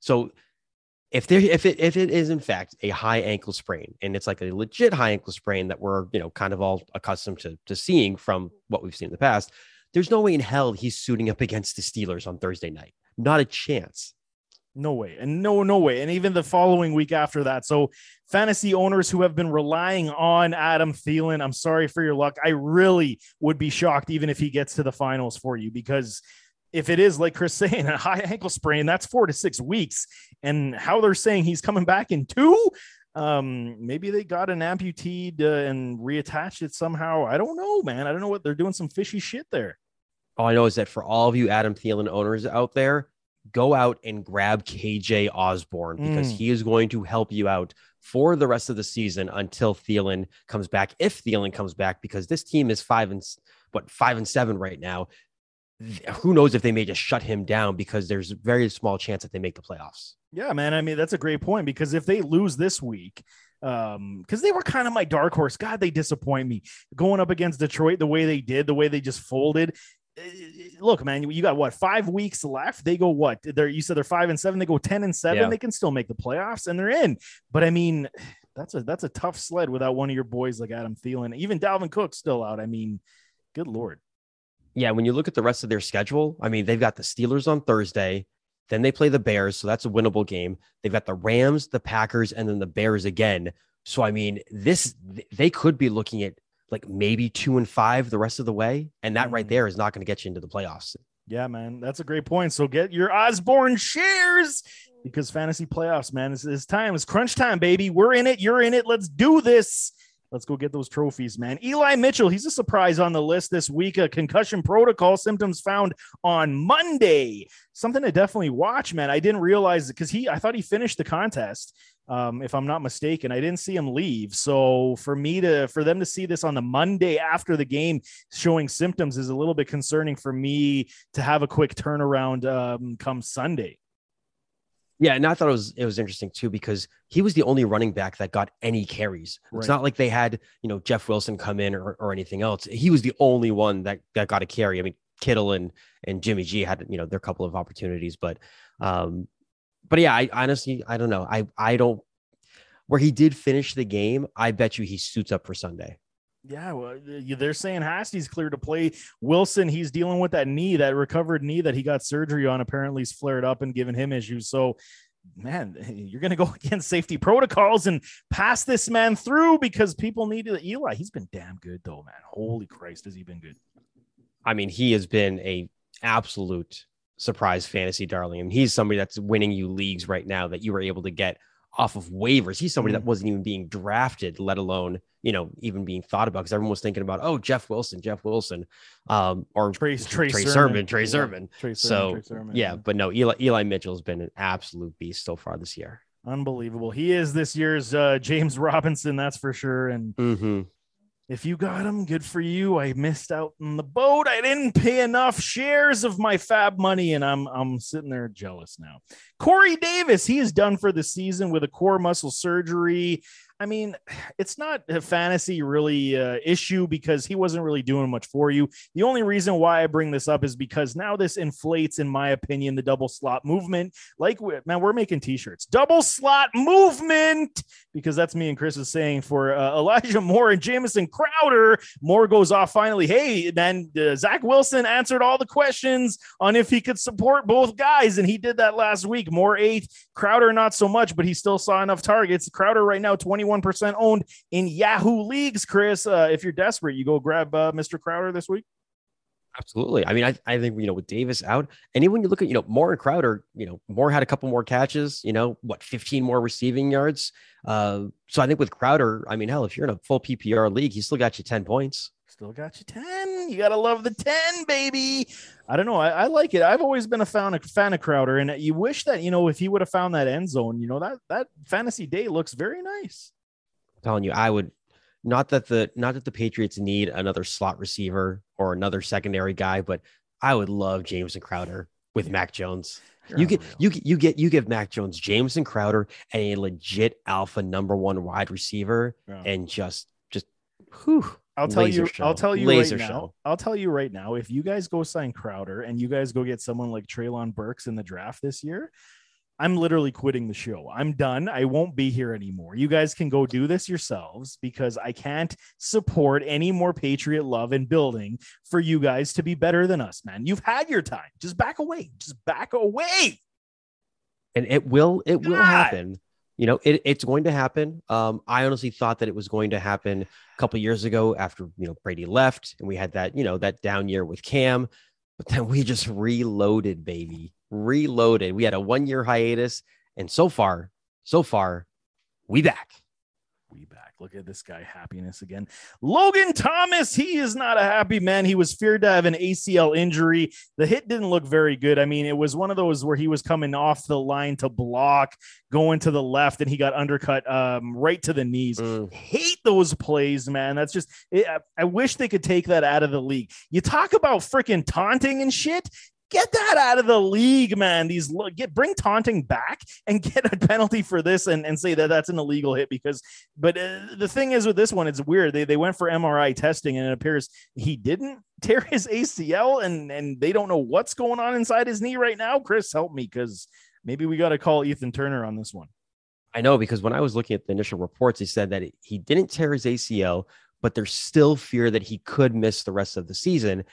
So if it is in fact a high ankle sprain, and it's like a legit high ankle sprain that we're, you know, kind of all accustomed to seeing from what we've seen in the past, there's no way in hell he's suiting up against the Steelers on Thursday night. Not a chance. No way. And no way. And even the following week after that. So fantasy owners who have been relying on Adam Thielen, I'm sorry for your luck. I really would be shocked even if he gets to the finals for you, because if it is, like Chris saying, a high ankle sprain, that's 4 to 6 weeks. And how they're saying he's coming back in 2, maybe they got an amputee and reattached it somehow. I don't know, man. I don't know what they're doing. Some fishy shit there. All I know is that for all of you Adam Thielen owners out there, go out and grab KJ Osborne, because he is going to help you out for the rest of the season until Thielen comes back. If Thielen comes back, because this team is 5-7 right now. Who knows if they may just shut him down, because there's a very small chance that they make the playoffs. Yeah, man. I mean, that's a great point, because if they lose this week, because they were kind of my dark horse. God, they disappoint me going up against Detroit the way they did, the way they just folded. Look, man, you got what, 5 weeks left? They go what? You said they're 5-7. They go 10-7. Yeah. They can still make the playoffs and they're in. But I mean, that's a tough sled without one of your boys like Adam Thielen. Even Dalvin Cook's still out. I mean, good Lord. Yeah, when you look at the rest of their schedule, I mean, they've got the Steelers on Thursday, then they play the Bears, so that's a winnable game. They've got the Rams, the Packers, and then the Bears again. So, I mean, they could be looking at like maybe 2-5 the rest of the way, and that right there is not going to get you into the playoffs. Yeah, man, that's a great point. So get your Osborne shares, because fantasy playoffs, man, it's time. It's crunch time, baby. We're in it. You're in it. Let's do this. Let's go get those trophies, man. Eli Mitchell, he's a surprise on the list this week. A concussion protocol, symptoms found on Monday. Something to definitely watch, man. I didn't realize it, because I thought he finished the contest, if I'm not mistaken. I didn't see him leave. So for them to see this on the Monday after the game showing symptoms is a little bit concerning for me to have a quick turnaround come Sunday. Yeah, and I thought it was interesting too, because he was the only running back that got any carries. Right. It's not like they had, you know, Jeff Wilson come in or anything else. He was the only one that got a carry. I mean, Kittle and Jimmy G had, you know, their couple of opportunities, but yeah, I honestly, I don't know. I don't, where he did finish the game, I bet you he suits up for Sunday. Yeah, well, they're saying Hasty's clear to play. Wilson, he's dealing with that knee, that recovered knee that he got surgery on, apparently is flared up and giving him issues. So, man, you're going to go against safety protocols and pass this man through, because people need to. Eli, he's been damn good, though, man. Holy Christ, has he been good? I mean, he has been an absolute surprise fantasy darling. I mean, he's somebody that's winning you leagues right now that you were able to get off of waivers. He's somebody that wasn't even being drafted, let alone, you know, even being thought about, because everyone was thinking about, oh, Jeff Wilson, or Trey Sermon. But no, Eli Mitchell has been an absolute beast so far this year. Unbelievable. He is this year's James Robinson, that's for sure. And if you got him, good for you. I missed out on the boat. I didn't pay enough shares of my fab money, and I'm sitting there jealous now. Corey Davis, he is done for the season with a core muscle surgery. I mean, it's not a fantasy really issue, because he wasn't really doing much for you. The only reason why I bring this up is because now this inflates, in my opinion, the double slot movement. Like, man, we're making T-shirts. Double slot movement, because that's me and Chris is saying for Elijah Moore and Jamison Crowder. Moore goes off finally. Hey, man, Zach Wilson answered all the questions on if he could support both guys, and he did that last week. Moore 8th, Crowder not so much, but he still saw enough targets. Crowder right now 21. 41% owned in Yahoo leagues. Chris, if you're desperate, you go grab Mr. Crowder this week. Absolutely. I mean, I think, with Davis out, and even when you look at, Moore and Crowder, Moore had a couple more catches, 15 more receiving yards. So I think with Crowder, I mean, hell, if you're in a full PPR league, he still got you 10 points. Still got you 10. You got to love the 10, baby. I don't know. I like it. I've always been a fan of Crowder, and you wish that, if he would have found that end zone, that fantasy day looks very nice. I'm telling you, I would. Not that the Patriots need another slot receiver or another secondary guy, but I would love Jamison Crowder with Mac Jones. You give Mac Jones, Jamison Crowder, and a legit alpha number 1 wide receiver, and just whew. I'll tell you right now, if you guys go sign Crowder and you guys go get someone like Treylon Burks in the draft this year, I'm literally quitting the show. I'm done. I won't be here anymore. You guys can go do this yourselves, because I can't support any more Patriot love and building for you guys to be better than us, man. You've had your time. Just back away. And it will happen. It's going to happen. I honestly thought that it was going to happen a couple of years ago after, Brady left and we had that, that down year with Cam, but then we just reloaded, baby. Reloaded. We had a 1-year hiatus, and so far we back. Look at this guy, happiness again. Logan Thomas, he is not a happy man. He was feared to have an ACL injury. The hit didn't look very good. I mean, it was one of those where he was coming off the line to block, going to the left, and he got undercut right to the knees. Hate those plays, man. That's just it. I wish they could take that out of the league. You talk about freaking taunting and shit. Get that out of the league, man. Bring taunting back and get a penalty for this and say that that's an illegal hit, but the thing is with this one, it's weird. They went for MRI testing and it appears he didn't tear his ACL, and they don't know what's going on inside his knee right now. Chris, help me, because maybe we got to call Ethan Turner on this one. I know, because when I was looking at the initial reports, he said that he didn't tear his ACL, but there's still fear that he could miss the rest of the season.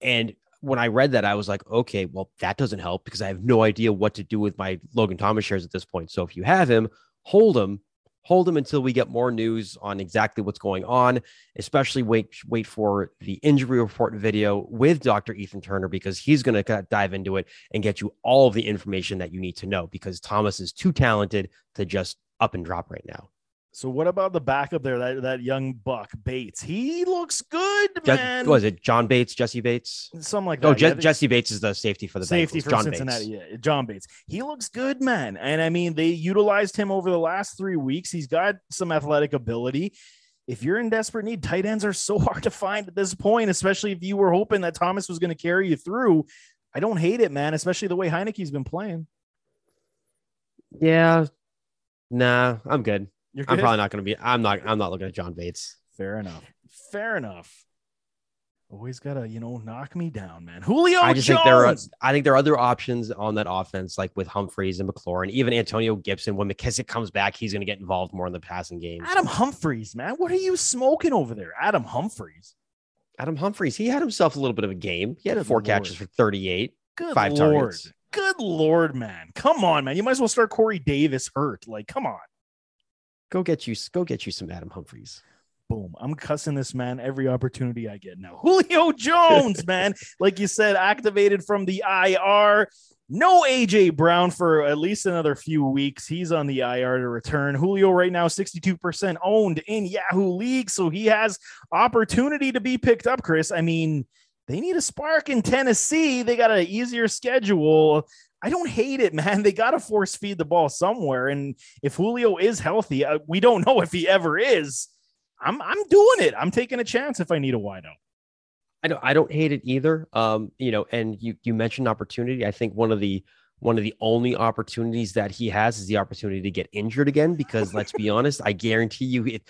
And when I read that, I was like, okay, well, that doesn't help, because I have no idea what to do with my Logan Thomas shares at this point. So if you have him, hold him until we get more news on exactly what's going on, especially wait for the injury report video with Dr. Ethan Turner, because he's going to dive into it and get you all of the information that you need to know, because Thomas is too talented to just up and drop right now. So what about the backup there, that young buck, Bates? He looks good, man. Was it John Bates, Jesse Bates? Something like that. Oh, Jesse Bates is the safety for the Bengals. For John Cincinnati. Bates. Yeah, John Bates. He looks good, man. And, I mean, they utilized him over the last 3 weeks. He's got some athletic ability. If you're in desperate need, tight ends are so hard to find at this point, especially if you were hoping that Thomas was going to carry you through. I don't hate it, man, especially the way Heineke's been playing. Yeah. Nah, I'm good. I'm probably not going to be. I'm not looking at John Bates. Fair enough. Always got to, knock me down, man. Julio Jones. I think there are other options on that offense, like with Humphries and McLaurin, even Antonio Gibson. When McKissick comes back, he's going to get involved more in the passing game. Adam Humphries, man. What are you smoking over there? Adam Humphries. He had himself a little bit of a game. He had 4 catches for 38. Good 5 Lord. Targets. Good Lord, man. Come on, man. You might as well start Corey Davis hurt. Like, come on. Go get you some Adam Humphries. Boom. I'm cussing this man every opportunity I get now. Julio Jones, man. Like you said, activated from the IR. No AJ Brown for at least another few weeks. He's on the IR to return. Julio right now, 62% owned in Yahoo League. So he has opportunity to be picked up, Chris. I mean, they need a spark in Tennessee. They got an easier schedule. I don't hate it, man. They got to force feed the ball somewhere. And if Julio is healthy, we don't know if he ever is. I'm doing it. I'm taking a chance if I need a wideout. I don't hate it either. And you mentioned opportunity. I think one of the only opportunities that he has is the opportunity to get injured again, because let's be honest, I guarantee you he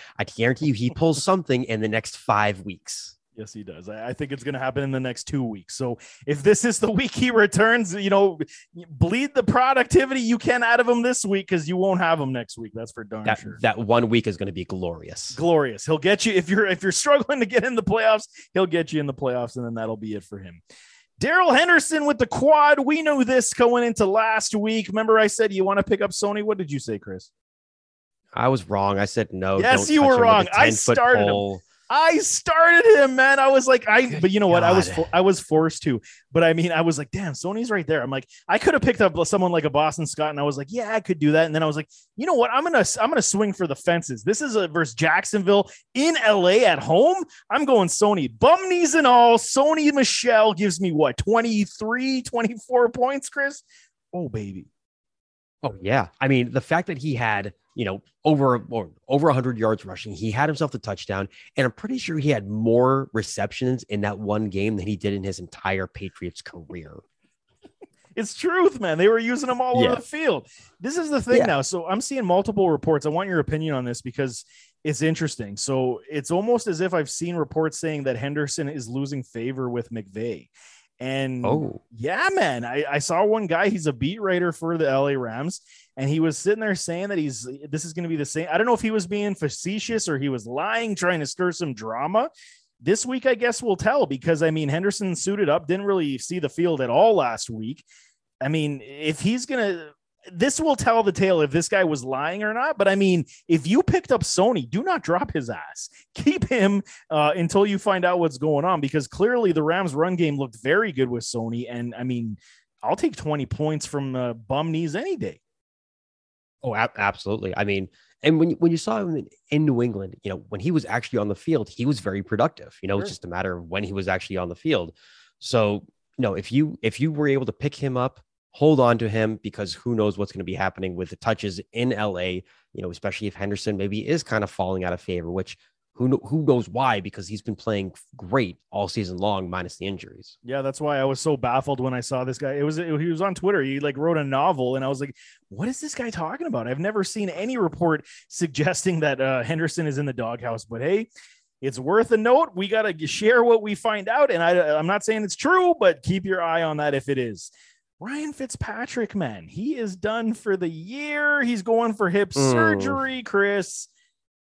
pulls something in the next 5 weeks. Yes, he does. I think it's going to happen in the next 2 weeks. So if this is the week he returns, bleed the productivity you can out of him this week, because you won't have him next week. That's for darn sure. That 1 week is going to be glorious. Glorious. He'll get you. If you're struggling to get in the playoffs, he'll get you in the playoffs, and then that'll be it for him. Darrell Henderson with the quad. We knew this going into last week. Remember I said you want to pick up Sony? What did you say, Chris? I was wrong. I said no. Yes, you were wrong. I started him, man. I was like, but you know what? I was forced to, but I mean, I was like, damn, Sony's right there. I'm like, I could have picked up someone like a Boston Scott. And I was like, yeah, I could do that. And then I was like, you know what? I'm going to swing for the fences. This is versus Jacksonville in LA at home. I'm going Sony, bum knees and all. Sony Michel gives me what? 23, 24 points, Chris. Oh, baby. Oh yeah. I mean, the fact that he had, you know, over 100 yards rushing, he had himself the touchdown, and I'm pretty sure he had more receptions in that one game than he did in his entire Patriots career. It's truth, man. They were using him all over the field. This is the thing now. So I'm seeing multiple reports. I want your opinion on this because it's interesting. So it's almost as if I've seen reports saying that Henderson is losing favor with McVay. And yeah, man, I saw one guy, he's a beat writer for the LA Rams, and he was sitting there saying that this is going to be the same. I don't know if he was being facetious or he was lying, trying to stir some drama. This week, I guess we'll tell, because I mean, Henderson suited up, didn't really see the field at all last week. I mean, this will tell the tale if this guy was lying or not. But I mean, if you picked up Sony, do not drop his ass. Keep him until you find out what's going on, because clearly the Rams run game looked very good with Sony. And I mean, I'll take 20 points from bum knees any day. Oh, absolutely. I mean, and when you saw him in New England, you know, when he was actually on the field, he was very productive. You know, sure. It's just a matter of when he was actually on the field. So, you know, if you were able to pick him up, hold on to him, because who knows what's going to be happening with the touches in LA, you know, especially if Henderson maybe is kind of falling out of favor, which who knows why, because he's been playing great all season long, minus the injuries. Yeah. That's why I was so baffled when I saw this guy. He was on Twitter. He like wrote a novel, and I was like, what is this guy talking about? I've never seen any report suggesting that Henderson is in the doghouse, but hey, it's worth a note. We got to share what we find out. And I'm not saying it's true, but keep your eye on that if it is. Ryan Fitzpatrick, man, he is done for the year. He's going for hip surgery, Chris.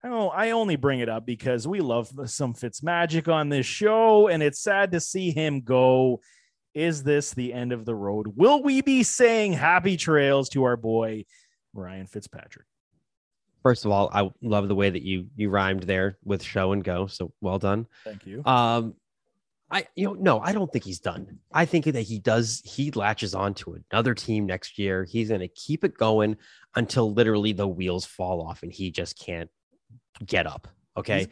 Oh, I only bring it up because we love some Fitz magic on this show, and it's sad to see him go. Is this the end of the road? Will we be saying happy trails to our boy, Ryan Fitzpatrick? First of all, I love the way that you rhymed there with show and go. So well done. Thank you. I don't think he's done. I think that he latches on to another team next year. He's going to keep it going until literally the wheels fall off and he just can't get up. Okay.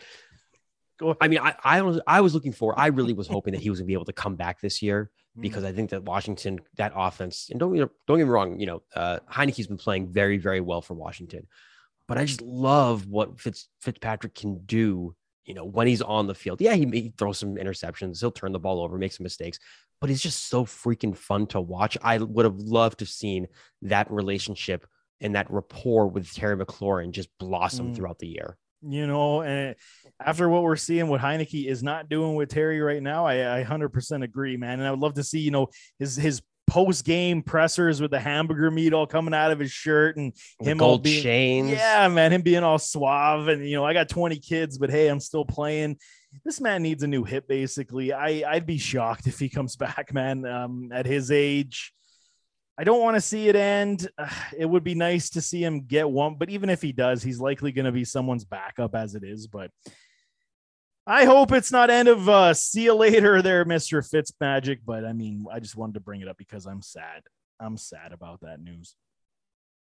I mean, I really was hoping that he was gonna be able to come back this year, because I think that Washington, that offense, and don't get me wrong, you know, Heineke's been playing very, very well for Washington, but I just love what Fitzpatrick can do. You know, when he's on the field, yeah, he throws some interceptions. He'll turn the ball over, make some mistakes, but he's just so freaking fun to watch. I would have loved to have seen that relationship and that rapport with Terry McLaurin just blossom throughout the year. You know, and after what we're seeing, what Heineke is not doing with Terry right now, I 100% agree, man. And I would love to see, you know, his post-game pressers with the hamburger meat all coming out of his shirt and him all being chains. Yeah, man, him being all suave. And, you know, I got 20 kids, but hey, I'm still playing. This man needs a new hip, basically. I'd be shocked if he comes back, man, at his age. I don't want to see it end. It would be nice to see him get one, but even if he does, he's likely going to be someone's backup as it is. But I hope it's not end of see you later there, Mr. Fitzmagic. But I mean, I just wanted to bring it up because I'm sad. I'm sad about that news.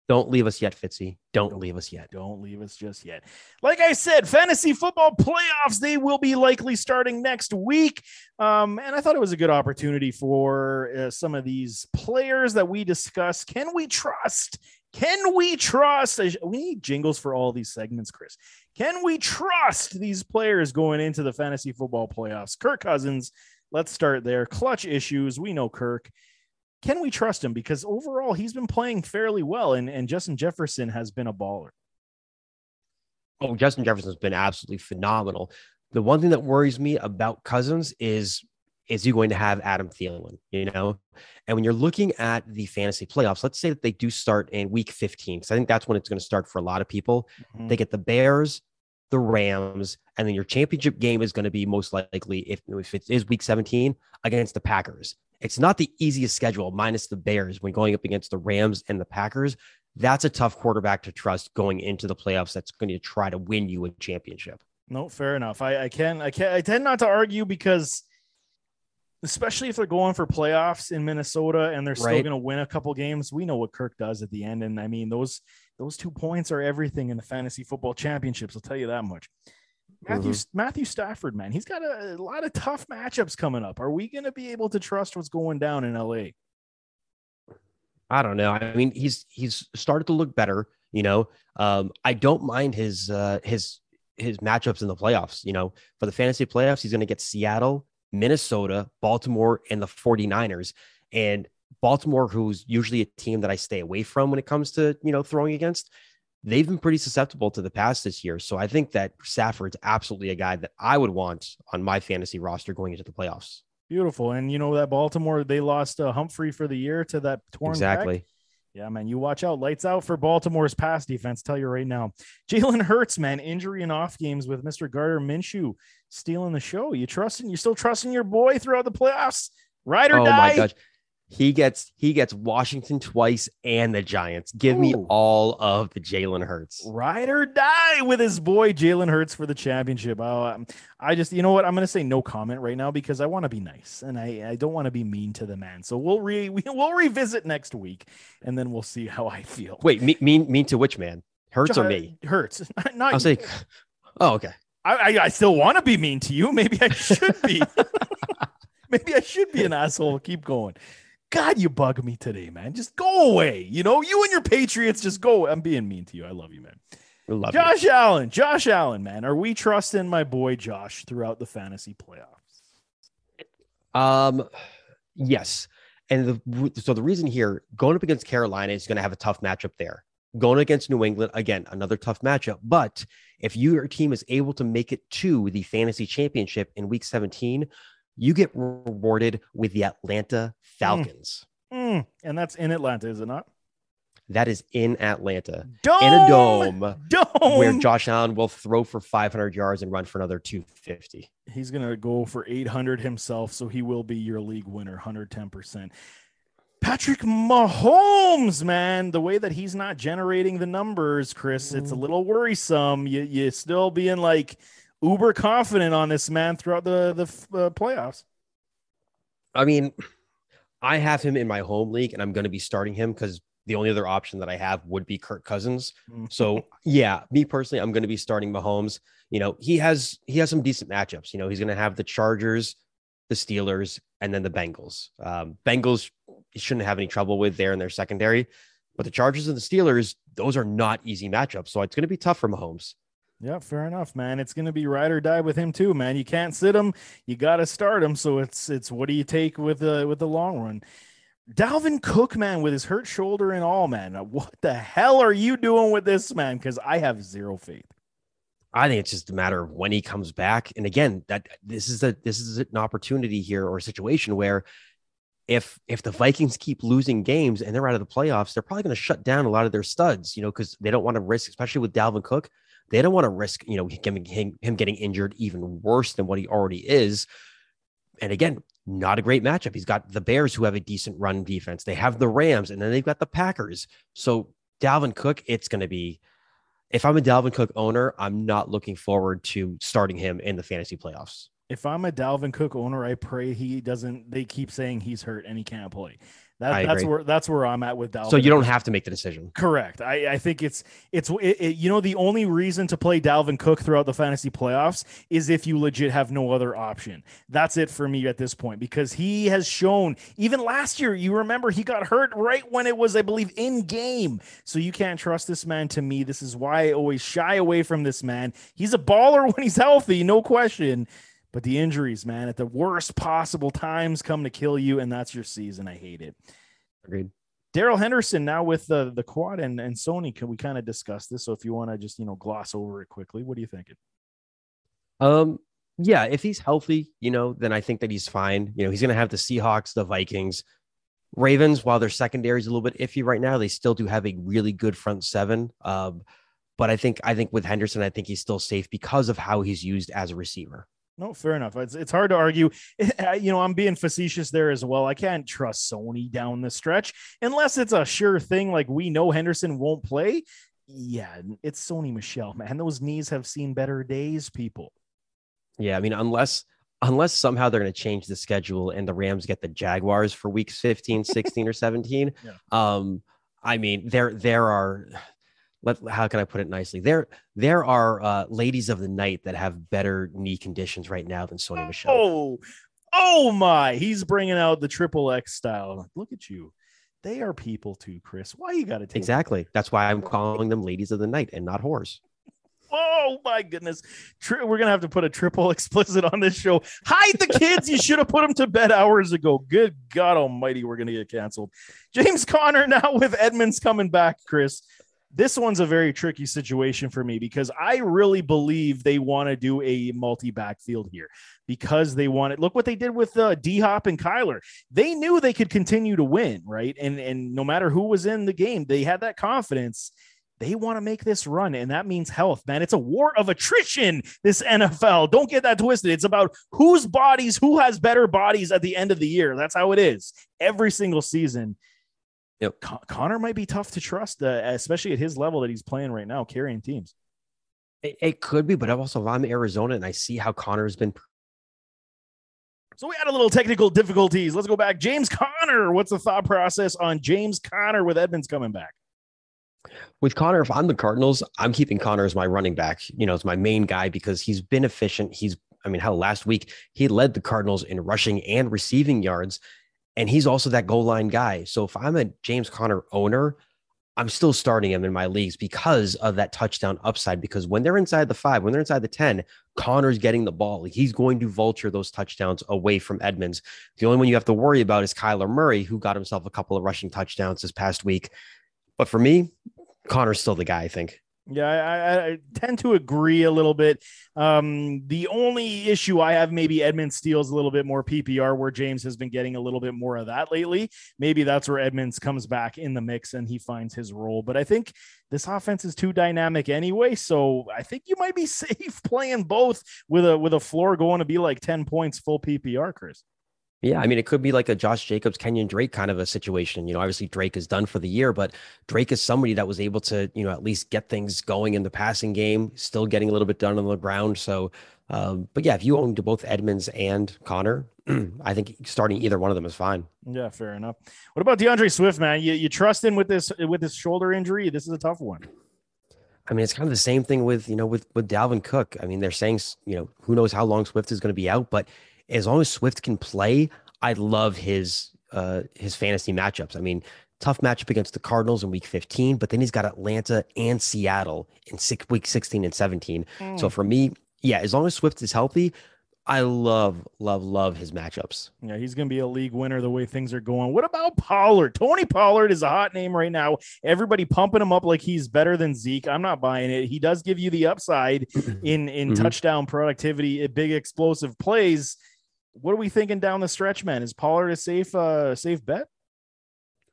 Don't leave us yet, Fitzy. Don't leave us yet. Don't leave us just yet. Like I said, fantasy football playoffs, they will be likely starting next week. And I thought it was a good opportunity for some of these players that we discuss. Can we trust? We need jingles for all these segments, Chris. Can we trust these players going into the fantasy football playoffs? Kirk Cousins, let's start there. Clutch issues. We know Kirk. Can we trust him? Because overall, he's been playing fairly well, and Justin Jefferson has been a baller. Oh, Justin Jefferson has been absolutely phenomenal. The one thing that worries me about Cousins is he going to have Adam Thielen, you know? And when you're looking at the fantasy playoffs, let's say that they do start in week 15, because I think that's when it's going to start for a lot of people. They get the Bears, the Rams, and then your championship game is going to be most likely, if it is week 17, against the Packers. It's not the easiest schedule, minus the Bears, when going up against the Rams and the Packers. that's a tough quarterback to trust going into the playoffs. That's going to try to win you a championship. No, fair enough. I tend not to argue because especially if they're going for playoffs in Minnesota and they're still going to win a couple games, we know what Kirk does at the end. And I mean, those 2 points are everything in the fantasy football championships. I'll tell you that much. Matthew Stafford, man, he's got a lot of tough matchups coming up. Are we going to be able to trust what's going down in LA? I don't know. I mean, he's started to look better, you know. I don't mind his matchups in the playoffs, you know. For the fantasy playoffs, he's going to get Seattle, Minnesota, Baltimore, and the 49ers. And Baltimore, who's usually a team that I stay away from when it comes to, you know, throwing against, they've been pretty susceptible to the pass this year. So I think that Stafford's absolutely a guy that I would want on my fantasy roster going into the playoffs. Beautiful. And you know that Baltimore, they lost Humphrey for the year to that torn back. Yeah, man, you watch out. Lights out for Baltimore's pass defense. Tell you right now, Jalen Hurts, man, injury and off games with Mr. Gardner Minshew stealing the show. You still trusting your boy throughout the playoffs? Ride or die. Oh my gosh. He gets Washington twice and the Giants. Give me all of the Jalen Hurts. Ride or die with his boy Jalen Hurts for the championship. I just, you know what? I'm going to say no comment right now because I want to be nice and I don't want to be mean to the man. So we'll revisit next week and then we'll see how I feel. Wait, mean to which man? Hurts or me? Hurts. Not I'll say. Oh, okay. I still want to be mean to you. Maybe I should be. Maybe I should be an asshole. Keep going. God, you bug me today, man. Just go away. You know, you and your Patriots, just go. I'm being mean to you. I love you, man. Love Josh Allen, man. Are we trusting my boy Josh throughout the fantasy playoffs? Yes. And so the reason here, going up against Carolina is going to have a tough matchup there. Going against New England, again, another tough matchup. But if your team is able to make it to the fantasy championship in week 17, you get rewarded with the Atlanta Falcons. And that's in Atlanta, is it not? That is in Atlanta. In a dome where Josh Allen will throw for 500 yards and run for another 250. He's going to go for 800 himself, so he will be your league winner, 110%. Patrick Mahomes, man, the way that he's not generating the numbers, Chris, it's a little worrisome. You're still being like uber confident on this man throughout the playoffs. I mean, I have him in my home league and I'm going to be starting him because the only other option that I have would be Kirk Cousins. So yeah, me personally, I'm going to be starting Mahomes. You know, he has some decent matchups. You know, he's going to have the Chargers, the Steelers, and then the Bengals. Bengals shouldn't have any trouble with there in their secondary, but the Chargers and the Steelers, those are not easy matchups. So it's going to be tough for Mahomes. Yeah, fair enough, man. It's going to be ride or die with him too, man. You can't sit him. You got to start him. So it's what do you take with the long run? Dalvin Cook, man, with his hurt shoulder and all, man. What the hell are you doing with this, man? Because I have zero faith. I think it's just a matter of when he comes back. And again, that this is an opportunity here or a situation where if the Vikings keep losing games and they're out of the playoffs, they're probably going to shut down a lot of their studs, you know, because they don't want to risk, especially with Dalvin Cook. They don't want to risk, you know, him getting injured even worse than what he already is. And again, not a great matchup. He's got the Bears, who have a decent run defense. They have the Rams, and then they've got the Packers. So Dalvin Cook, it's going to be, if I'm a Dalvin Cook owner, I'm not looking forward to starting him in the fantasy playoffs. If I'm a Dalvin Cook owner, I pray they keep saying he's hurt and he can't play. That's where I'm at with Dalvin. So you don't have to make the decision. Correct. I think it's you know, the only reason to play Dalvin Cook throughout the fantasy playoffs is if you legit have no other option. That's it for me at this point, because he has shown, even last year, you remember he got hurt right when it was, I believe, in game. So you can't trust this man. To me, this is why I always shy away from this man. He's a baller when he's healthy, no question. But the injuries, man, at the worst possible times come to kill you, and that's your season. I hate it. Agreed. Darrell Henderson now with the quad and Sony. Can we kind of discuss this? So if you want to just, you know, gloss over it quickly, what are you thinking? Yeah, if he's healthy, you know, then I think that he's fine. You know, he's going to have the Seahawks, the Vikings, Ravens. While their secondary is a little bit iffy right now, they still do have a really good front seven. But I think with Henderson, I think he's still safe because of how he's used as a receiver. No, fair enough. It's hard to argue. You know, I'm being facetious there as well. I can't trust Sony down the stretch unless it's a sure thing. Like we know Henderson won't play. Yeah, it's Sony Michel, man. Those knees have seen better days, people. Yeah, I mean, unless somehow they're going to change the schedule and the Rams get the Jaguars for weeks 15, 16 or 17. Yeah. I mean, how can I put it nicely? There are ladies of the night that have better knee conditions right now than Sony Michel. Oh my, he's bringing out the triple X style. Look at you. They are people too, Chris. Why you got to take exactly. Them? That's why I'm calling them ladies of the night and not whores. Oh my goodness. We're going to have to put a triple explicit on this show. Hide the kids. You should have put them to bed hours ago. Good God almighty. We're going to get canceled. James Conner now with Edmonds coming back, Chris. This one's a very tricky situation for me because I really believe they want to do a multi-backfield here because they want it. Look what they did with D-Hop and Kyler. They knew they could continue to win, right? And no matter who was in the game, they had that confidence. They want to make this run, and that means health, man. It's a war of attrition, this NFL. Don't get that twisted. It's about who has better bodies at the end of the year. That's how it is every single season. Yep. Connor might be tough to trust, especially at his level that he's playing right now, carrying teams. It could be, but if I'm in Arizona and I see how Connor has been. So we had a little technical difficulties. Let's go back. James Conner, what's the thought process on James Conner with Edmonds coming back? With Conner, if I'm the Cardinals, I'm keeping Conner as my running back, you know, as my main guy because he's been efficient. Last week he led the Cardinals in rushing and receiving yards. And he's also that goal line guy. So if I'm a James Conner owner, I'm still starting him in my leagues because of that touchdown upside, because when they're inside the 5, when they're inside the 10, Connor's getting the ball. He's going to vulture those touchdowns away from Edmonds. The only one you have to worry about is Kyler Murray, who got himself a couple of rushing touchdowns this past week. But for me, Connor's still the guy, I think. Yeah, I tend to agree a little bit. The only issue I have, maybe Edmonds steals a little bit more PPR where James has been getting a little bit more of that lately. Maybe that's where Edmonds comes back in the mix and he finds his role. But I think this offense is too dynamic anyway. So I think you might be safe playing both with a floor going to be like 10 points full PPR, Chris. Yeah, I mean, it could be like a Josh Jacobs, Kenyon Drake kind of a situation. You know, obviously Drake is done for the year, but Drake is somebody that was able to, you know, at least get things going in the passing game, still getting a little bit done on the ground. So, but yeah, if you own both Edmonds and Conner, I think starting either one of them is fine. Yeah, fair enough. What about DeAndre Swift, man? You trust him with this shoulder injury? This is a tough one. I mean, it's kind of the same thing with Dalvin Cook. I mean, they're saying, you know, who knows how long Swift is going to be out, but as long as Swift can play, I love his fantasy matchups. I mean, tough matchup against the Cardinals in week 15, but then he's got Atlanta and Seattle in week 16 and 17. So for me, yeah, as long as Swift is healthy, I love his matchups. Yeah, he's going to be a league winner the way things are going. What about Pollard? Tony Pollard is a hot name right now. Everybody pumping him up like he's better than Zeke. I'm not buying it. He does give you the upside in touchdown productivity, big explosive plays. What are we thinking down the stretch, man? Is Pollard a safe bet?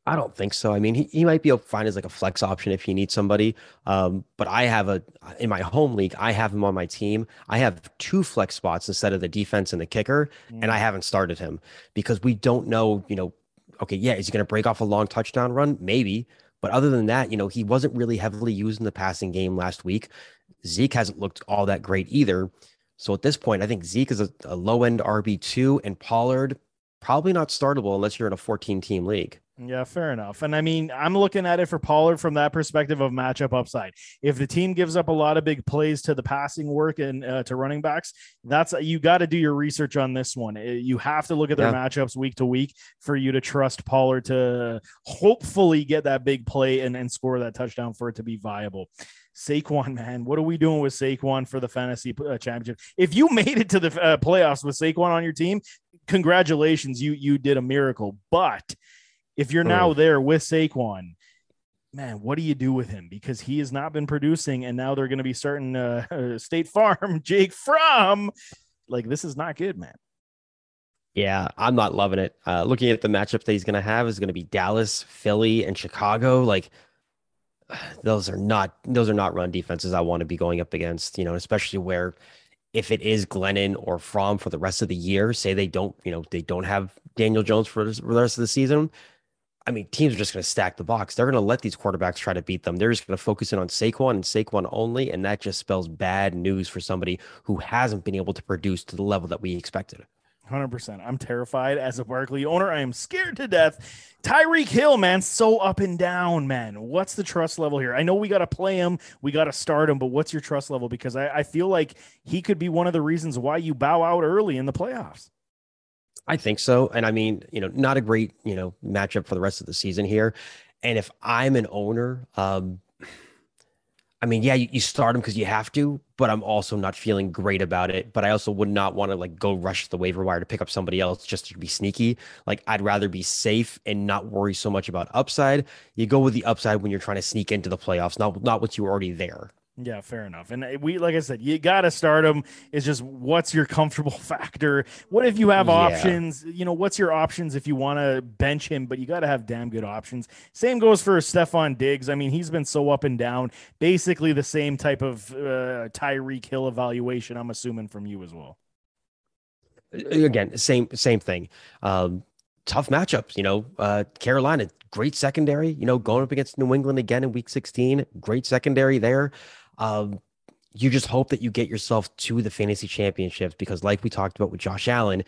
I don't think so. I mean, he might be fine as like a flex option if you need somebody. But I have in my home league, I have him on my team. I have two flex spots instead of the defense and the kicker. And I haven't started him because we don't know, you know, okay, yeah. Is he going to break off a long touchdown run? Maybe. But other than that, you know, he wasn't really heavily used in the passing game last week. Zeke hasn't looked all that great either. So at this point, I think Zeke is a low end RB2 and Pollard probably not startable unless you're in a 14-team league. Yeah, fair enough. And I mean, I'm looking at it for Pollard from that perspective of matchup upside. If the team gives up a lot of big plays to the passing work and to running backs, you got to do your research on this one. You have to look at their matchups week to week for you to trust Pollard to hopefully get that big play and score that touchdown for it to be viable. Saquon, man, what are we doing with Saquon for the fantasy championship? If you made it to the playoffs with Saquon on your team, congratulations, you did a miracle. But if you're now there with Saquon, man, what do you do with him? Because he has not been producing, and now they're going to be starting State Farm, Jake Fromm. Like, this is not good, man. Yeah, I'm not loving it. Looking at the matchup that he's going to have is going to be Dallas, Philly, and Chicago. Like, those are not run defenses I want to be going up against, you know, especially where if it is Glennon or Fromm for the rest of the year, say they don't, you know, they don't have Daniel Jones for the rest of the season, I mean, teams are just going to stack the box. They're going to let these quarterbacks try to beat them. They're just going to focus in on Saquon and Saquon only, and that just spells bad news for somebody who hasn't been able to produce to the level that we expected. 100%. I'm terrified as a Barkley owner. I am scared to death. Tyreek Hill, man, so up and down, man. What's the trust level here? I know we got to play him. We got to start him, but what's your trust level? Because I feel like he could be one of the reasons why you bow out early in the playoffs. I think so. And I mean, you know, not a great, you know, matchup for the rest of the season here. And if I'm an owner, I mean, yeah, you start him because you have to, but I'm also not feeling great about it. But I also would not want to like go rush the waiver wire to pick up somebody else just to be sneaky. Like I'd rather be safe and not worry so much about upside. You go with the upside when you're trying to sneak into the playoffs, not once you're already there. Yeah, fair enough. And we, like I said, you got to start them. It's just what's your comfortable factor? What if you have options? You know, what's your options if you want to bench him? But you got to have damn good options. Same goes for Stephon Diggs. I mean, he's been so up and down. Basically the same type of Tyreek Hill evaluation, I'm assuming, from you as well. Again, same thing. Tough matchups, you know, Carolina, great secondary, you know, going up against New England again in week 16, great secondary there. You just hope that you get yourself to the fantasy championships because like we talked about with Josh Allen,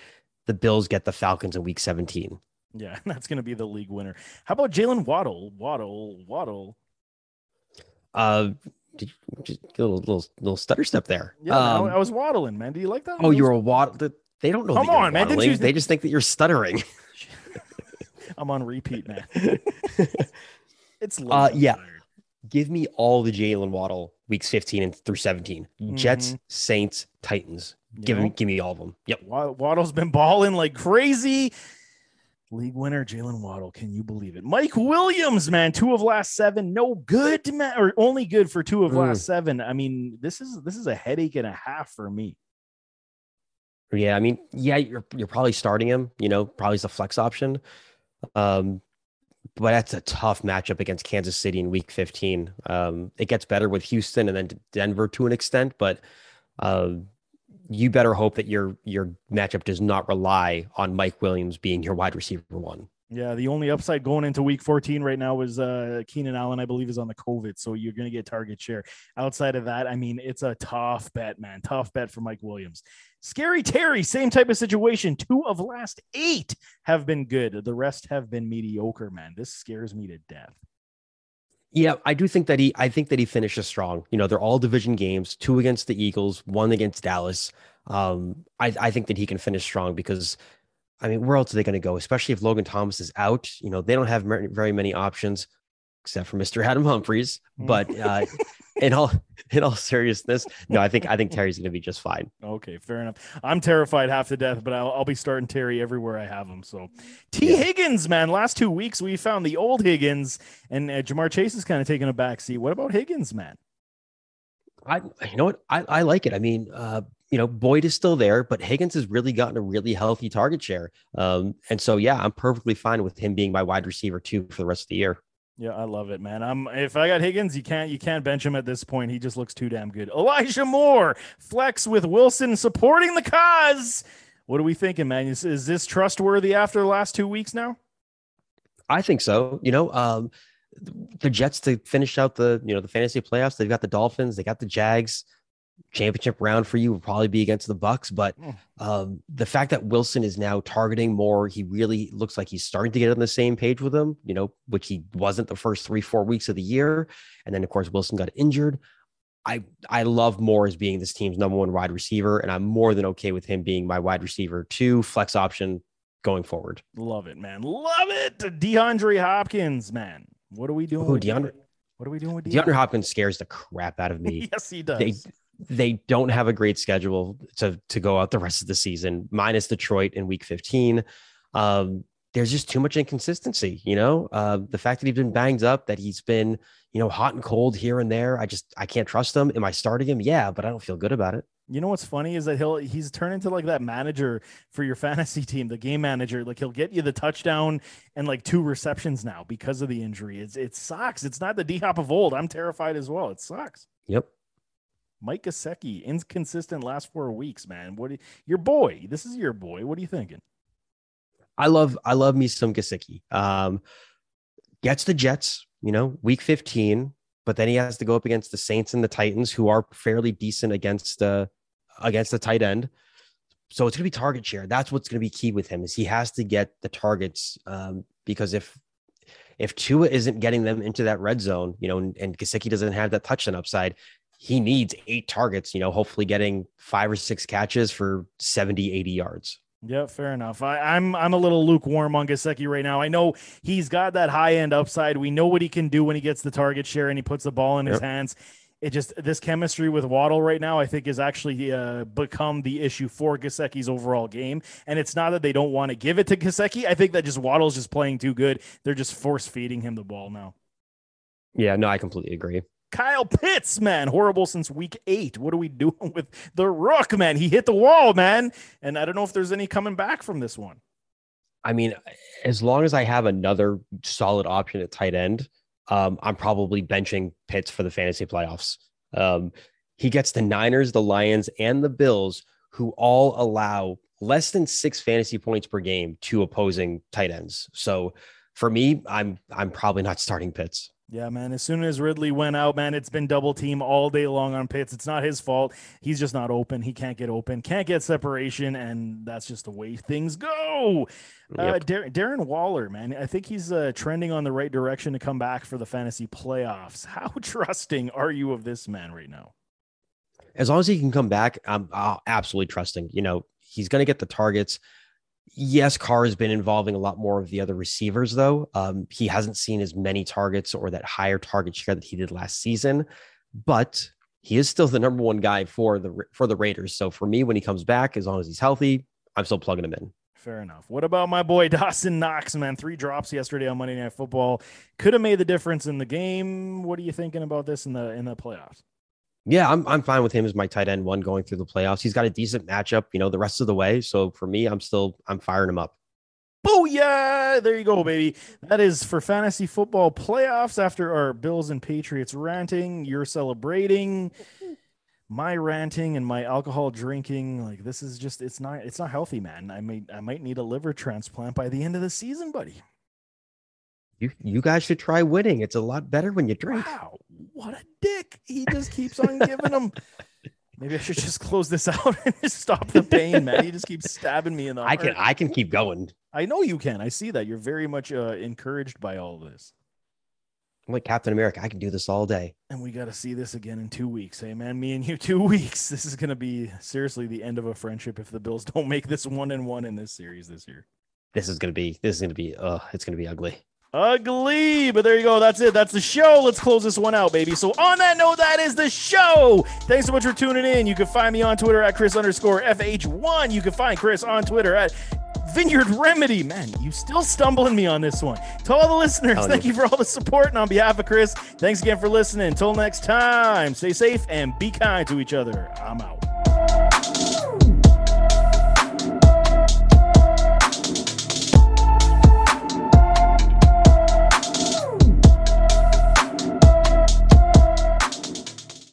the Bills get the Falcons in week 17. Yeah, that's going to be the league winner. How about Jalen Waddle? Just a little stutter step there. Yeah, I was waddling, man. Do you like that? Oh, you were a waddle. They don't know. Come on, man. They just think that you're stuttering. I'm on repeat, man. It's late. Yeah. Give me all the Jalen Waddle weeks 15 and through 17. Mm-hmm. Jets, Saints, Titans. Give me all of them. Yep. Waddle's been balling like crazy. League winner, Jalen Waddle. Can you believe it? Mike Williams, man, 2 of last 7. No good, man, or only good for 2 of last 7. I mean, this is a headache and a half for me. Yeah. I mean, yeah, you're probably starting him, you know, probably is the flex option. But that's a tough matchup against Kansas City in week 15. It gets better with Houston and then Denver to an extent, but you better hope that your matchup does not rely on Mike Williams being your wide receiver one. Yeah, the only upside going into week 14 right now is Keenan Allen, I believe, is on the COVID, so you're going to get target share. Outside of that, I mean, it's a tough bet, man. Tough bet for Mike Williams. Scary Terry, same type of situation. 2 of last 8 have been good. The rest have been mediocre, man. This scares me to death. Yeah, I do think that he finishes strong. You know, they're all division games, 2 against the Eagles, 1 against Dallas. I think that he can finish strong because – I mean, where else are they going to go? Especially if Logan Thomas is out, you know, they don't have very many options except for Mr. Adam Humphries. But in all seriousness, no, I think Terry's going to be just fine. Okay, fair enough. I'm terrified half to death, but I'll be starting Terry everywhere I have him. So Higgins, man, last 2 weeks, we found the old Higgins and Jamar Chase is kind of taking a backseat. What about Higgins, man? I like it. I mean, you know, Boyd is still there, but Higgins has really gotten a really healthy target share. And so, yeah, I'm perfectly fine with him being my wide receiver too for the rest of the year. Yeah, I love it, man. If I got Higgins, you can't bench him at this point. He just looks too damn good. Elijah Moore, flex with Wilson supporting the cause. What are we thinking, man? Is this trustworthy after the last 2 weeks now? I think so. You know, the Jets to finish out the fantasy playoffs, they've got the Dolphins, they got the Jags. Championship round for you will probably be against the Bucks, but the fact that Wilson is now targeting Moore, he really looks like he's starting to get on the same page with him, you know, which he wasn't the first 3-4 weeks of the year. And then of course Wilson got injured. I love Moore as being this team's #1 wide receiver, and I'm more than okay with him being my wide receiver 2 flex option going forward. Love it, man. Love it. DeAndre Hopkins, man. What are we doing? What are we doing with DeAndre Hopkins scares the crap out of me. Yes, he does. They don't have a great schedule to go out the rest of the season, minus Detroit in week 15. There's just too much inconsistency, you know, the fact that he's been banged up, that he's been, you know, hot and cold here and there. I can't trust him. Am I starting him? Yeah, but I don't feel good about it. You know what's funny is that he's turned into like that manager for your fantasy team, the game manager. Like he'll get you the touchdown and like 2 receptions now because of the injury. It sucks. It's not the D-Hop of old. I'm terrified as well. It sucks. Yep. Mike Gesicki, inconsistent last 4 weeks, man. Your boy? This is your boy. What are you thinking? I love me some Gesicki. Gets the Jets, week 15, but then he has to go up against the Saints and the Titans, who are fairly decent against the tight end. So it's going to be target share. That's what's going to be key with him, is he has to get the targets, because if Tua isn't getting them into that red zone, and Gesicki doesn't have that touchdown upside, he needs 8 targets, hopefully getting 5 or 6 catches for 70, 80 yards. Yeah, fair enough. I'm a little lukewarm on Gesicki right now. I know he's got that high end upside. We know what he can do when he gets the target share and he puts the ball in his hands. It just, this chemistry with Waddle right now, I think, is actually become the issue for Gesicki's overall game. And it's not that they don't want to give it to Gesicki. I think that just Waddle's just playing too good. They're just force feeding him the ball now. Yeah, no, I completely agree. Kyle Pitts, man, horrible since week 8. What are we doing with the Rook, man? He hit the wall, man. And I don't know if there's any coming back from this one. I mean, as long as I have another solid option at tight end, I'm probably benching Pitts for the fantasy playoffs. He gets the Niners, the Lions, and the Bills, who all allow less than 6 fantasy points per game to opposing tight ends. So for me, I'm probably not starting Pitts. Yeah, man. As soon as Ridley went out, man, it's been double team all day long on Pitts. It's not his fault. He's just not open. He can't get open, can't get separation, and that's just the way things go. Yep. Darren Waller, man, I think he's trending on the right direction to come back for the fantasy playoffs. How trusting are you of this man right now? As long as he can come back, I'm absolutely trusting. He's going to get the targets. Yes, Carr has been involving a lot more of the other receivers, though. He hasn't seen as many targets or that higher target share that he did last season, but he is still the number one guy for the Raiders. So for me, when he comes back, as long as he's healthy, I'm still plugging him in. Fair enough. What about my boy Dawson Knox, man? 3 drops yesterday on Monday Night Football. Could have made the difference in the game. What are you thinking about this in the playoffs? Yeah, I'm fine with him as my tight end one going through the playoffs. He's got a decent matchup, the rest of the way. So for me, I'm firing him up. Booyah! There you go, baby. That is for fantasy football playoffs after our Bills and Patriots ranting. You're celebrating. My ranting and my alcohol drinking, like, this is just, it's not healthy, man. I might need a liver transplant by the end of the season, buddy. You guys should try winning. It's a lot better when you drink. Wow, what a dick. He just keeps on giving them. Maybe I should just close this out and just stop the pain, man. He just keeps stabbing me in the heart. I can keep going. I know you can. I see that. You're very much encouraged by all this. I'm like Captain America. I can do this all day. And we got to see this again in 2 weeks. Hey, man, me and you, 2 weeks. This is going to be seriously the end of a friendship if the Bills don't make this 1-1 in this series this year. It's going to be ugly. Ugly, but there you go. That's it. That's the show. Let's close this one out, baby. So on that note, that is the show. Thanks so much for tuning in. You can find me on Twitter at Chris_FH1. You can find Chris on Twitter at Vineyard Remedy. Man, you still stumbling me on this one. To all the listeners, thank you for all the support. And on behalf of Chris, thanks again for listening. Until next time, stay safe and be kind to each other. I'm out.